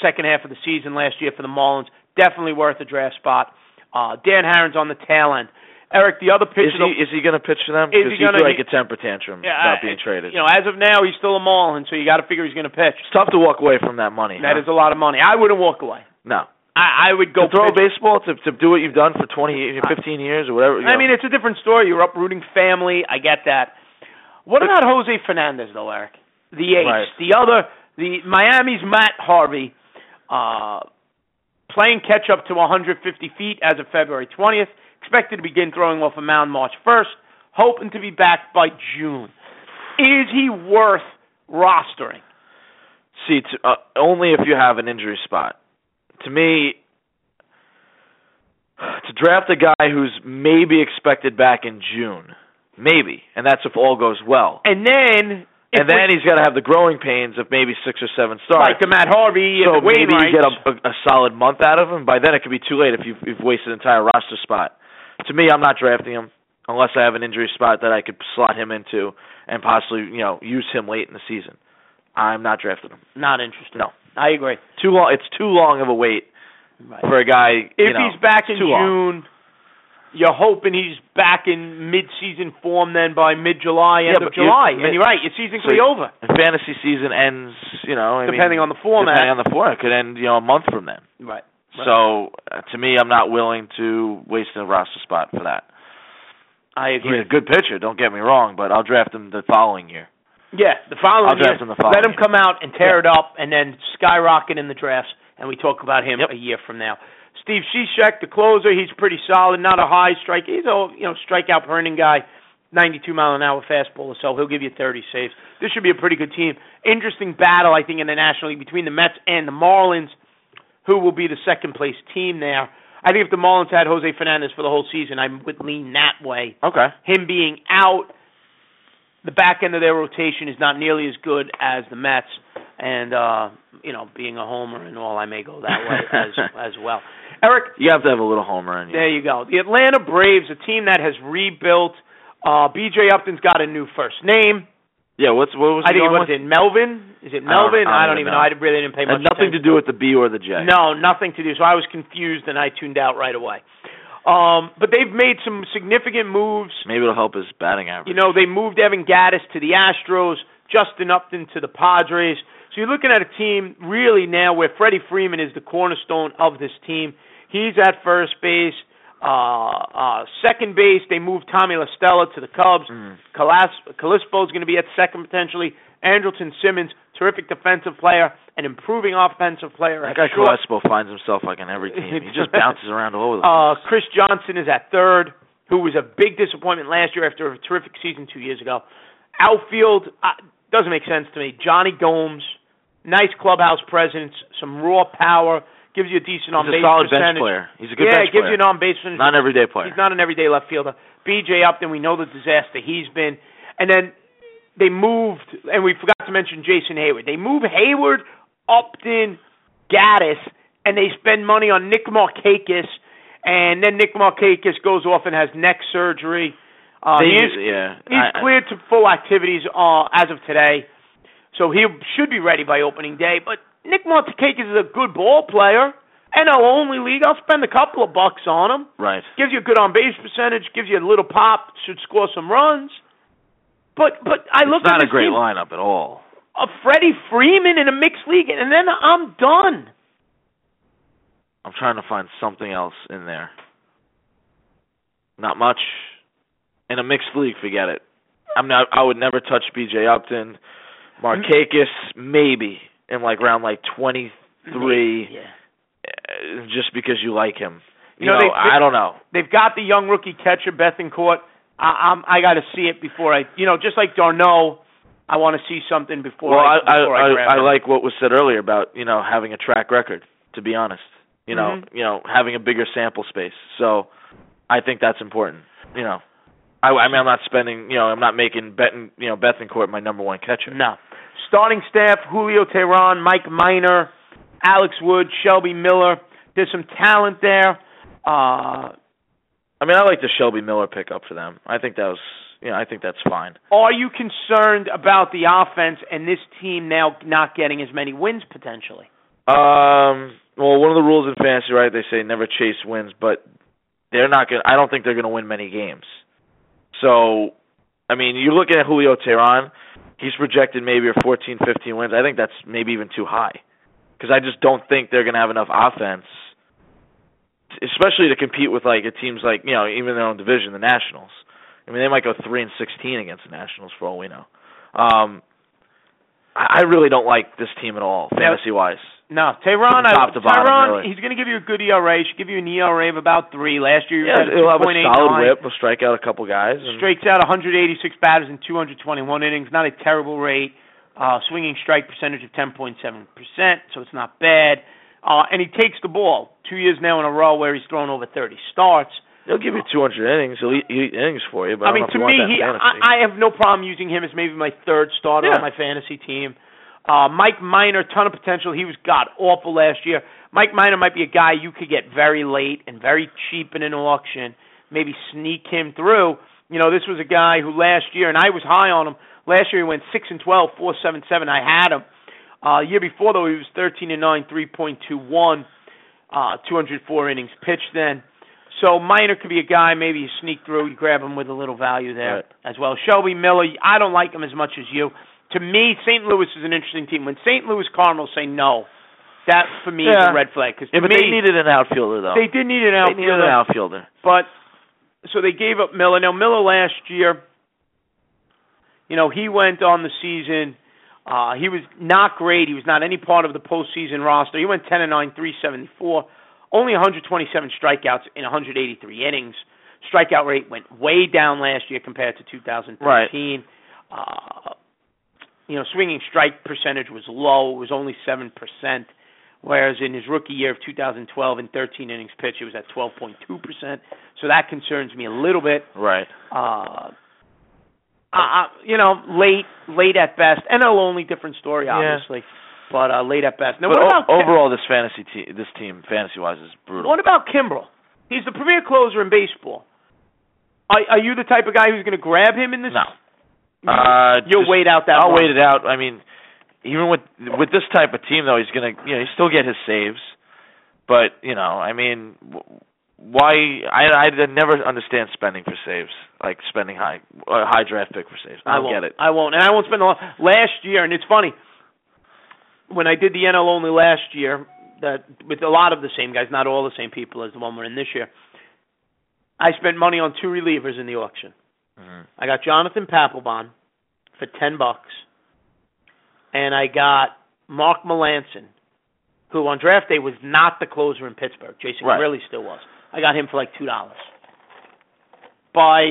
second half of the season last year for the Marlins. Definitely worth a draft spot. Uh, Dan Harron's on the tail end. Eric, the other pitcher... Is he, is he going to pitch for them? Because he's like a temper tantrum yeah, about being I, traded. You know, as of now, he's still a Marlin, so you got to figure he's going to pitch. It's tough to walk away from that money. That huh? is a lot of money. I wouldn't walk away. No. I, I would go to throw pitch. a baseball to to do what you've done for twenty, fifteen years or whatever. You know. I mean, it's a different story. You're uprooting family. I get that. What but, about Jose Fernandez, though, Eric? The ace, right. the other, the Miami's Matt Harvey, uh, playing catch up to one hundred fifty feet as of February twentieth. Expected to begin throwing off a mound March first. Hoping to be back by June. Is he worth rostering? See, to, uh, only if you have an injury spot. To me, to draft a guy who's maybe expected back in June, maybe, and that's if all goes well. And then... And then we, he's got to have the growing pains of maybe six or seven starts. Like the Matt Harvey and so the Wainwright. So maybe you get a, a, a solid month out of him. By then it could be too late if you've, you've wasted an entire roster spot. To me, I'm not drafting him unless I have an injury spot that I could slot him into and possibly, you know, use him late in the season. I'm not drafting him. Not interested. No. I agree. Too long. It's too long of a wait right. for a guy. If you know, he's back in June, long. you're hoping he's back in mid-season form. Then by mid-July, end yeah, of July, and you're right. Your season could so be over. Fantasy season ends, you know, I depending mean, on the format. Depending on the format, it could end, you know, a month from then. Right. right. So uh, to me, I'm not willing to waste a roster spot for that. I agree. He's a good pitcher. Don't get me wrong, but I'll draft him the following year. Yeah, the following I'll year, draft him the following let him come out and tear yeah. it up and then skyrocket in the drafts, and we talk about him yep. a year from now. Steve Cishek, the closer, he's pretty solid, not a high strike. He's a you know strikeout per inning guy, ninety-two mile an hour fastball or so. He'll give you thirty saves. This should be a pretty good team. Interesting battle, I think, in the National League between the Mets and the Marlins, who will be the second-place team there. I think if the Marlins had Jose Fernandez for the whole season, I would lean that way. Okay. Him being out. The back end of their rotation is not nearly as good as the Mets, and uh, you know, being a homer and all, I may go that way as as well. Eric, you have to have a little homer in you. There you go. The Atlanta Braves, a team that has rebuilt. Uh, B J Upton's got a new first name. Yeah, what's what was? I think it was in Melvin. Is it Melvin? I don't, I don't, I don't even know. know. I really didn't pay much. It had nothing attention. to do with the B or the J. No, nothing to do. So I was confused and I tuned out right away. Um, but they've made some significant moves. Maybe it'll help his batting average. You know, they moved Evan Gattis to the Astros, Justin Upton to the Padres. So you're looking at a team really now where Freddie Freeman is the cornerstone of this team. He's at first base. Uh, uh, second base, they moved Tommy La Stella to the Cubs. Mm. Calas- Calispo's going to be at second potentially. Andrelton Simmons, terrific defensive player, an improving offensive player. That guy Crespo finds himself like in every team. He just bounces around all over the place. Uh, Chris Johnson is at third, who was a big disappointment last year after a terrific season two years ago. Outfield uh, doesn't make sense to me. Johnny Gomes, nice clubhouse presence, some raw power, gives you a decent on-base percentage. He's a solid bench player. He's a good yeah, bench player. Yeah, gives you an on-base percentage. Not an everyday player. He's not an everyday left fielder. B J Upton, we know the disaster he's been. And then they moved, and we forgot to mention Jason Hayward. They moved Hayward, Upton, Gattis, and they spend money on Nick Markakis, and then Nick Markakis goes off and has neck surgery. Uh, they, he's yeah, he's I, cleared to full activities uh, as of today, so he should be ready by opening day. But Nick Markakis is a good ball player. N L-only league, I'll spend a couple of bucks on him. Right. Gives you a good on-base percentage, gives you a little pop, should score some runs. But but I it's look at this team. It's not a great lineup at all. a Freddie Freeman in a mixed league, and then I'm done. I'm trying to find something else in there. Not much. In a mixed league, forget it. I'm not. I would never touch B J Upton, Markakis, maybe in like round like twenty-three, yeah. uh, just because you like him. You, you know, know they, I don't know. They've got the young rookie catcher Bethancourt. I, I'm. I got to see it before I. You know, just like D'Arnaud, I want to see something before. Well, I, I, before I, I, grab I, I like what was said earlier about you know having a track record. To be honest, you mm-hmm. know, you know, having a bigger sample space. So, I think that's important. You know. I, I mean, I'm not spending, you know, I'm not making Betten, you know, Bethancourt my number one catcher. No. Starting staff, Julio Teheran, Mike Minor, Alex Wood, Shelby Miller. There's some talent there. Uh, I mean, I like the Shelby Miller pickup for them. I think that was, you know, I think that's fine. Are you concerned about the offense and this team now not getting as many wins potentially? Um. Well, one of the rules in fantasy, right, they say never chase wins, but they're not going to, I don't think they're going to win many games. So, I mean, you're looking at Julio Teheran. He's projected maybe fourteen, fifteen wins. I think that's maybe even too high because I just don't think they're going to have enough offense, especially to compete with, like, it teams like, you know, even their own division, the Nationals. I mean, they might go three and sixteen against the Nationals for all we know. Um, I really don't like this team at all, fantasy-wise. No, Teheran, top to bottom, Teheran really. He's going to give you a good E R A. He should give you an E R A of about three. Last year, you yeah, had he'll have a solid whip. He'll strike out a couple guys. And strikes out one hundred eighty-six batters in two hundred twenty-one innings. Not a terrible rate. Uh, swinging strike percentage of ten point seven percent, so it's not bad. Uh, and he takes the ball two years now in a row where he's thrown over thirty starts. He'll give you two hundred innings. He'll eat, eat innings for you. But I, I mean, to me, he, I, I have no problem using him as maybe my third starter yeah. on my fantasy team. Uh, Mike Minor, ton of potential. He was god-awful last year. Mike Minor might be a guy you could get very late and very cheap in an auction, maybe sneak him through. You know, this was a guy who last year, and I was high on him. Last year he went six and twelve, four seventy-seven. I had him. Uh, year before, though, he was thirteen and nine, three point two one, uh, two hundred four innings pitched then. So Minor could be a guy, maybe you sneak through, you grab him with a little value there right. as well. Shelby Miller, I don't like him as much as you. To me, Saint Louis is an interesting team. When Saint Louis Cardinals say no, that for me yeah. is a red flag. Cause yeah, but me, they needed an outfielder, though. They did need an outfielder. They needed an outfielder. But so they gave up Miller. Now, Miller last year, you know, he went on the season. Uh, he was not great. He was not any part of the postseason roster. He went ten and nine, three seventy-four. Only one hundred twenty-seven strikeouts in one hundred eighty-three innings. Strikeout rate went way down last year compared to two thousand thirteen. Right. Uh, you know, swinging strike percentage was low. It was only seven percent, whereas in his rookie year of two thousand twelve in thirteen innings pitched, it was at twelve point two percent. So that concerns me a little bit. Right. Uh, uh, you know, late late at best. N L only, different story, obviously. Yeah. But uh, late at best. Now, but what about o- overall, this fantasy te- this team, fantasy-wise, is brutal. What about Kimbrel? He's the premier closer in baseball. Are, are you the type of guy who's going to grab him in this? No. You, uh, you'll just wait out that I'll one. wait it out. I mean, even with with this type of team, though, he's going to, you know, he still get his saves. But, you know, I mean, why? I, I never understand spending for saves, like spending high uh, high draft pick for saves. I, I don't get it. I won't. And I won't spend a lot. Last year, and it's funny, when I did the N L only last year, that with a lot of the same guys, not all the same people as the one we're in this year, I spent money on two relievers in the auction. Mm-hmm. I got Jonathan Papelbon for ten bucks, and I got Mark Melancon, who on draft day was not the closer in Pittsburgh. Jason right. Grilli still was. I got him for like two dollars. By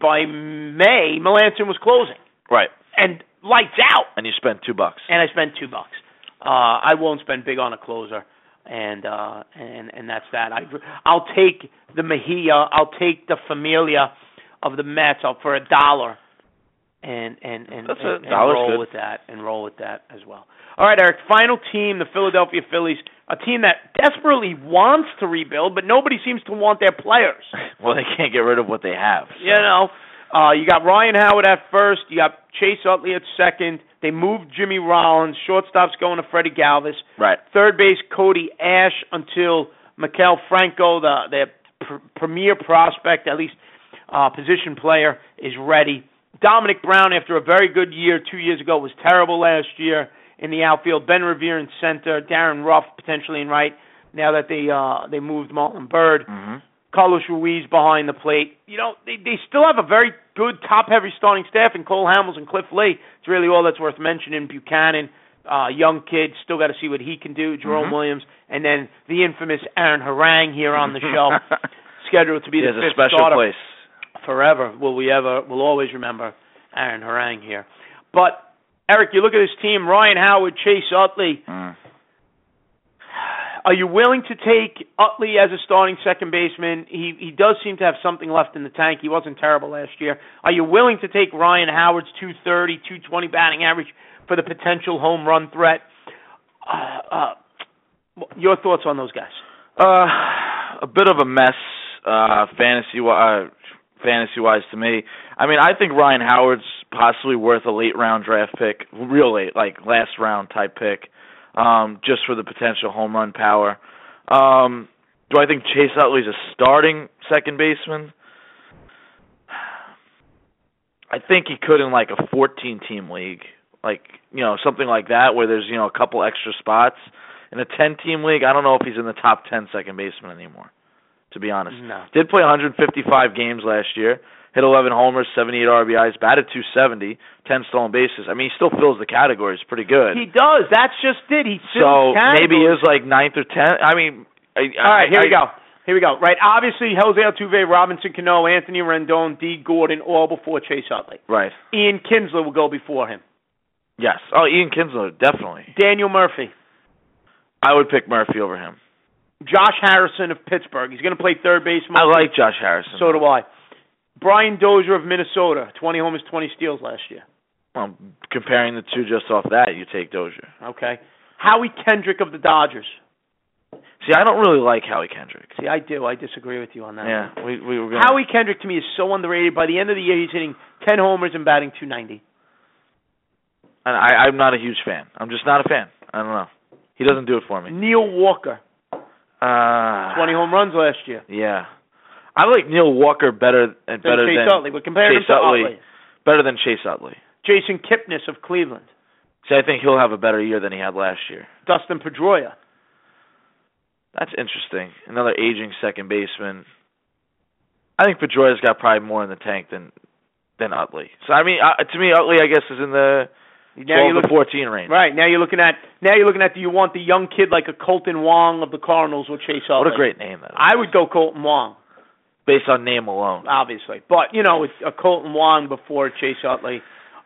by May, Melancon was closing. Right. And lights out. And you spent two bucks. And I spent two bucks. Uh, I won't spend big on a closer, and uh, and and that's that. I I'll take the Mejia. I'll take the Familia of the Mets I'll, for a dollar, and and and, that's and, and roll good. with that and roll with that as well. All right, Eric. Final team, the Philadelphia Phillies, a team that desperately wants to rebuild, but nobody seems to want their players. Well, they can't get rid of what they have. So. You know. Uh, you got Ryan Howard at first. You got Chase Utley at second. They moved Jimmy Rollins. Shortstop's going to Freddie Galvis. Right. Third base, Cody Ash until Mikel Franco, the their pr- premier prospect, at least uh, position player, is ready Dominic Brown, after a very good year two years ago, was terrible last year in the outfield. Ben Revere in center. Darren Ruff potentially in right, now that they uh, they moved Marlon Byrd. Mm-hmm. Carlos Ruiz behind the plate. You know, they, they still have a very good top-heavy starting staff in Cole Hamels and Cliff Lee. It's really all that's worth mentioning. Buchanan, uh, young kid, still got to see what he can do. Jerome mm-hmm. Williams, and then the infamous Aaron Harang here on the show, scheduled to be the fifth starter. He has a special place. Forever will we ever, will always remember Aaron Harang here. But, Eric, you look at this team, Ryan Howard, Chase Utley. Mm. Are you willing to take Utley as a starting second baseman? He he does seem to have something left in the tank. He wasn't terrible last year. Are you willing to take Ryan Howard's two thirty, two twenty batting average for the potential home run threat? Uh, uh, your thoughts on those guys? Uh, a bit of a mess, uh, fantasy uh, fantasy wise to me. I mean, I think Ryan Howard's possibly worth a late round draft pick, real late, like last round type pick. Um, just for the potential home run power. Um, do I think Chase Utley's a starting second baseman? I think he could in like a fourteen-team league, like you know something like that, where there's you know a couple extra spots. In a ten-team league, I don't know if he's in the top ten second baseman anymore, to be honest. No. Did play one hundred fifty-five games last year, hit eleven homers, seventy-eight R B Is, batted two seventy, ten stolen bases. I mean, he still fills the categories pretty good. He does. That's just it. He fills the categories. So maybe he is like ninth or tenth. I mean, I, all right, I, here I, we go. Here we go. Right, obviously, Jose Altuve, Robinson Cano, Anthony Rendon, Dee Gordon, all before Chase Utley. Right. Ian Kinsler will go before him. Yes. Oh, Ian Kinsler, definitely. Daniel Murphy. I would pick Murphy over him. Josh Harrison of Pittsburgh. He's going to play third base. I like Josh Harrison. So do I. Brian Dozier of Minnesota, twenty homers, twenty steals last year. Well, comparing the two just off that, you take Dozier. Okay. Howie Kendrick of the Dodgers. See, I don't really like Howie Kendrick. See, I do. I disagree with you on that. Yeah, we, we were gonna... Howie Kendrick, to me, is so underrated. By the end of the year, he's hitting ten homers and batting two ninety. And I, I'm not a huge fan. I'm just not a fan. I don't know. He doesn't do it for me. Neil Walker. Uh, twenty home runs last year. Yeah. I like Neil Walker better and better Chase than Utley. We're comparing Chase him to Utley, Utley. Better than Chase Utley. Jason Kipnis of Cleveland. See, I think he'll have a better year than he had last year. Dustin Pedroia. That's interesting. Another aging second baseman. I think Pedroia's got probably more in the tank than than Utley. So I mean, uh, to me, Utley I guess is in the twelve to fourteen range. Right now you're looking at now you're looking at do you want the young kid like a Colton Wong of the Cardinals or Chase Utley? What a great name that is. I would go Colton Wong. Based on name alone. Obviously. But, you know, with a Colton Wong before Chase Utley,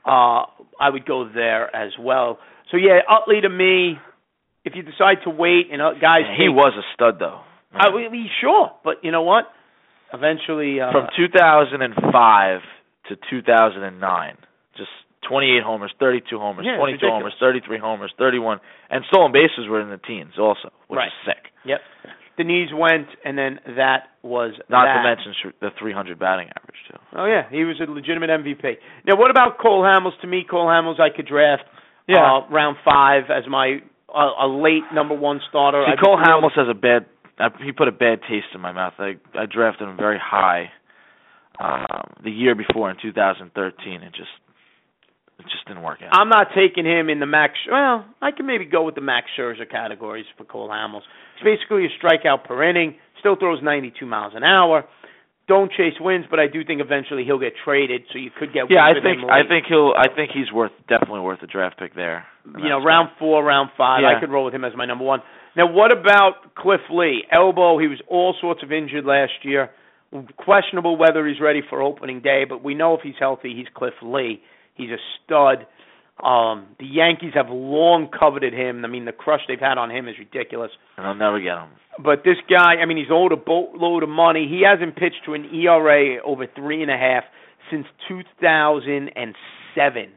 uh, I would go there as well. So, yeah, Utley to me, if you decide to wait, and uh, guys... Yeah, he take, was a stud, though. I, we, sure, but you know what? Eventually... Uh, From two thousand five to two thousand nine, just twenty-eight homers, thirty-two homers, yeah, twenty-two homers, thirty-three homers, thirty-one, and stolen bases were in the teens also, which right. is sick. Yep. Denise went, and then that was Not that. to mention the three hundred batting average, too. Oh, yeah. He was a legitimate M V P. Now, what about Cole Hamels? To me, Cole Hamels I could draft yeah. uh, round five as my uh, a late number one starter. See, Cole Hamels has a bad uh, – he put a bad taste in my mouth. I, I drafted him very high um, the year before in two thousand thirteen. It just it just didn't work out. I'm not taking him in the Max – well, I can maybe go with the Max Scherzer categories for Cole Hamels. Basically a strikeout per inning, still throws ninety-two miles an hour. Don't chase wins, but I do think eventually he'll get traded, so you could get. Yeah, I think I think he'll. I think he's worth definitely worth a draft pick there. You know, round four, round five, yeah. I could roll with him as my number one. Now, what about Cliff Lee? Elbow, he was all sorts of injured last year. Questionable whether he's ready for opening day, but we know if he's healthy, he's Cliff Lee. He's a stud. Um, the Yankees have long coveted him. I mean, the crush they've had on him is ridiculous. And I'll never get him. But this guy, I mean, he's owed a boatload of money. He hasn't pitched to an E R A over three and a half since two thousand seven.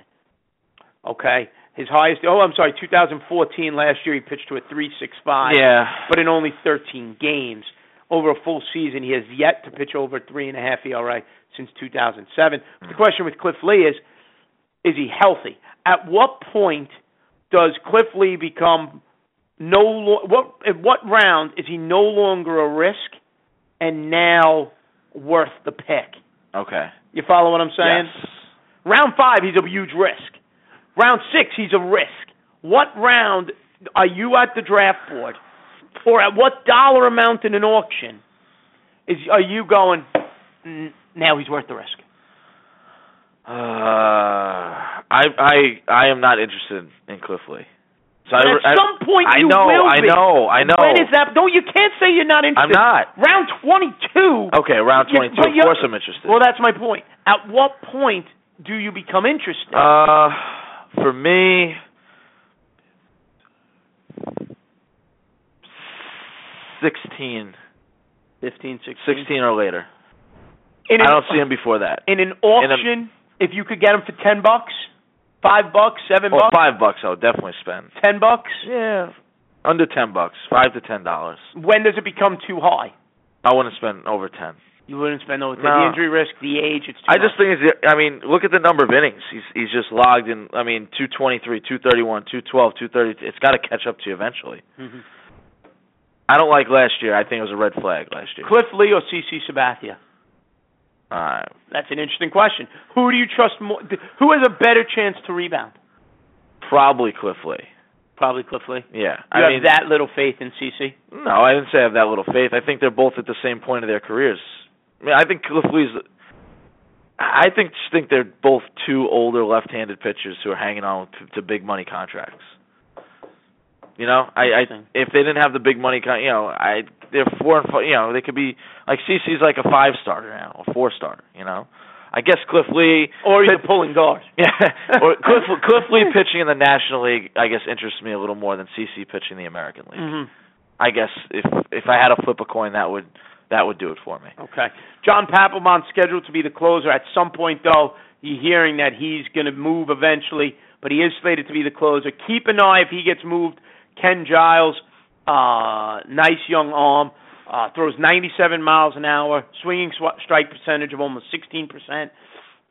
Okay? His highest, oh, I'm sorry, two thousand fourteen. Last year he pitched to a three sixty-five. Yeah. But in only thirteen games. Over a full season, he has yet to pitch over three and a half E R A since two thousand seven. Mm. The question with Cliff Lee is, is he healthy? At what point does Cliff Lee become no lo- what at what round is he no longer a risk and now worth the pick? Okay. You follow what I'm saying? Yes. Round five, he's a huge risk. Round six, he's a risk. What round are you at the draft board, or at what dollar amount in an auction is are you going, now he's worth the risk? Uh, I I I am not interested in Cliff Lee. So I, at some I, point, I you know, will I be. know, I know. When is that? No, you can't say you're not interested. I'm not. Round twenty-two. Okay, round twenty-two. Of course I'm interested. Well, that's my point. At what point do you become interested? Uh, for me, sixteen. fifteen, sixteen? sixteen or later. In I an, don't see him before that. In an auction, in a, if you could get him for ten bucks? Five bucks, seven bucks. Oh, five bucks. I would definitely spend. Ten bucks. Yeah, under ten bucks. Five to ten dollars. When does it become too high? I wouldn't spend over ten. You wouldn't spend over ten. No. The injury risk, the age. It's. Too I much. just think it's. I mean, look at the number of innings. He's he's just logged in. I mean, two twenty three, two thirty one, two twelve, two thirty. It's got to catch up to you eventually. Mm-hmm. I don't like last year. I think it was a red flag last year. Cliff Lee or C C Sabathia? Uh, That's an interesting question. Who do you trust more? Who has a better chance to rebound? Probably Cliff Lee. Probably Cliff Lee? Yeah. You I have mean, that little faith in C C? No, I didn't say I have that little faith. I think they're both at the same point of their careers. I mean, I think Cliff Lee's... I think just think they're both two older left-handed pitchers who are hanging on to, to big money contracts. You know, I, I if they didn't have the big money, you know, I they're four and five, you know, they could be like C C's like a five starter now, a four starter. You know, I guess Cliff Lee or he's a pulling guard. Yeah, or Cliff Cliff Lee pitching in the National League, I guess, interests me a little more than C C pitching the American League. Mm-hmm. I guess if if I had to flip a coin, that would that would do it for me. Okay, John Papelbon's scheduled to be the closer at some point, though. You're hearing that he's going to move eventually, but he is slated to be the closer. Keep an eye if he gets moved. Ken Giles, uh, nice young arm, uh, throws ninety-seven miles an hour, swinging sw- strike percentage of almost sixteen percent.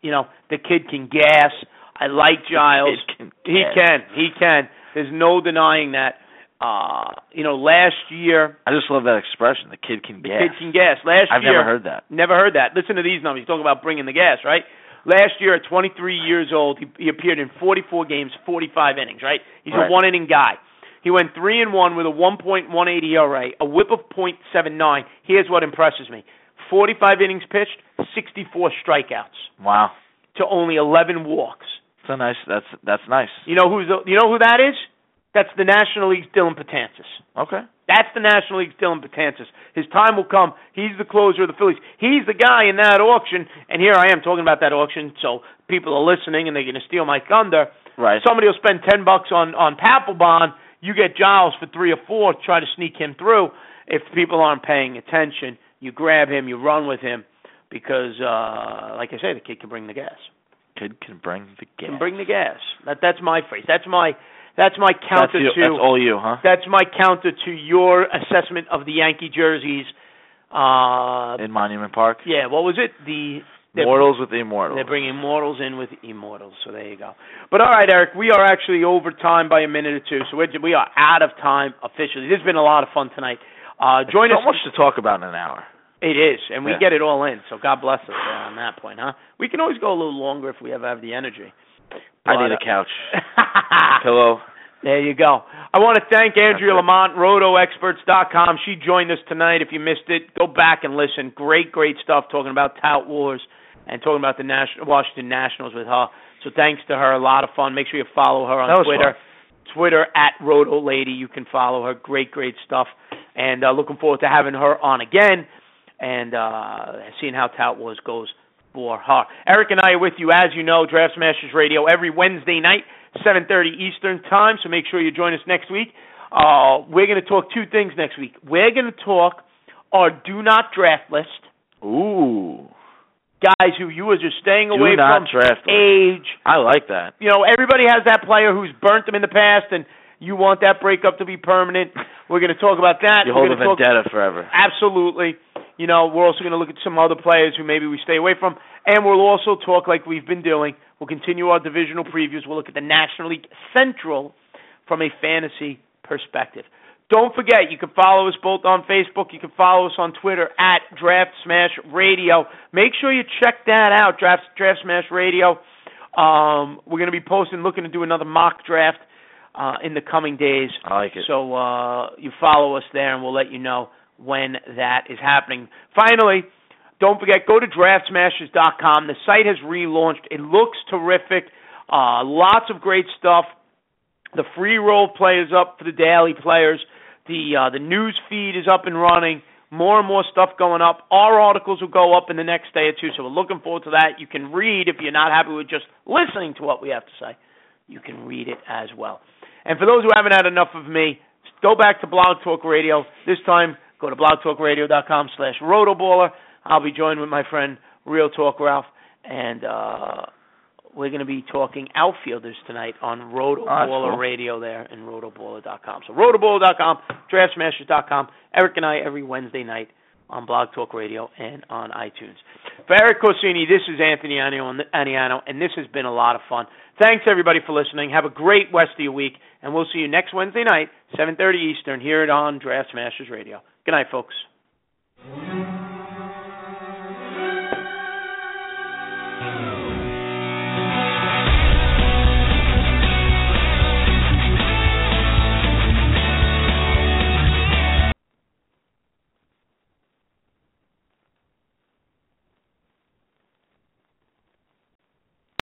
You know, the kid can gas. I like Giles. Can he can. He can. There's no denying that. Uh, you know, last year. I just love that expression, the kid can the gas. The kid can gas. Last I've year. I've never heard that. Never heard that. Listen to these numbers. He's talking about bringing the gas, right? Last year at twenty-three years old, he, he appeared in forty-four games, forty-five innings, right? He's right. a one-inning guy. He went three and one with a one point one eight E R A, a WHIP of point seven nine. Here's what impresses me: forty-five innings pitched, sixty-four strikeouts. Wow! To only eleven walks. So nice. That's that's nice. You know who's the, you know who that is? That's the National League's Dylan Patances. Okay. That's the National League's Dylan Patances. His time will come. He's the closer of the Phillies. He's the guy in that auction, and here I am talking about that auction. So people are listening, and they're going to steal my thunder. Right. Somebody will spend ten bucks on on Papelbon. You get Giles for three or four, try to sneak him through. If people aren't paying attention, you grab him, you run with him, because, uh, like I say, the kid can bring the gas. Kid can bring the gas. Can bring the gas. That, that's my phrase. That's my that's my counter that's you, to... That's all you, huh? That's my counter to your assessment of the Yankee jerseys. Uh, in Monument Park? Yeah, what was it? The... Mortals with immortals. They're bringing mortals in with immortals, so there you go. But all right, Eric, we are actually over time by a minute or two, so we're, we are out of time officially. This has been a lot of fun tonight. Uh, join There's us. So much to talk about in an hour. It is, and we yeah. get it all in, so God bless us there on that point, huh? We can always go a little longer if we ever have the energy. But, I need a couch. Pillow. There you go. I want to thank Andrea Lamont, roto experts dot com. She joined us tonight. If you missed it, go back and listen. Great, great stuff talking about Tout Wars. And talking about the National, Washington Nationals with her. So thanks to her. A lot of fun. Make sure you follow her on Twitter. Fun. Twitter, at Roto Lady. You can follow her. Great, great stuff. And uh, looking forward to having her on again and uh, seeing how Tout Wars goes for her. Eric and I are with you. As you know, DraftSmashers Radio every Wednesday night, seven thirty Eastern Time. So make sure you join us next week. Uh, we're going to talk two things next week. We're going to talk our Do Not Draft list. Ooh. Guys who you are just staying away from age. I like that. You know, everybody has that player who's burnt them in the past, and you want that breakup to be permanent. We're going to talk about that. You hold a vendetta forever. Absolutely. You know, we're also going to look at some other players who maybe we stay away from, and we'll also talk like we've been doing. We'll continue our divisional previews. We'll look at the National League Central from a fantasy perspective. Don't forget, you can follow us both on Facebook. You can follow us on Twitter, at Draft Smash Radio. Make sure you check that out, Draft, Draft Smash Radio. Um, we're going to be posting, looking to do another mock draft uh, in the coming days. I like it. So uh, you follow us there, and we'll let you know when that is happening. Finally, don't forget, go to draft smashers dot com. The site has relaunched. It looks terrific. Uh, lots of great stuff. The free roll play is up for the daily players. The uh, the news feed is up and running. More and more stuff going up. Our articles will go up in the next day or two, so we're looking forward to that. You can read if you're not happy with just listening to what we have to say. You can read it as well. And for those who haven't had enough of me, go back to Blog Talk Radio. This time, go to blog talk radio dot com slash rotoballer. I'll be joined with my friend Real Talk Raph, and uh, we're going to be talking outfielders tonight on Rotoballer cool. Radio there and rotoballer dot com. So rotoballer dot com, draft smashers dot com, Eric and I every Wednesday night on Blog Talk Radio and on iTunes. For Eric Corsini, this is Anthony Aniano, and this has been a lot of fun. Thanks, everybody, for listening. Have a great rest of your week, and we'll see you next Wednesday night, seven thirty Eastern, here on Draft Smashers Radio. Good night, folks.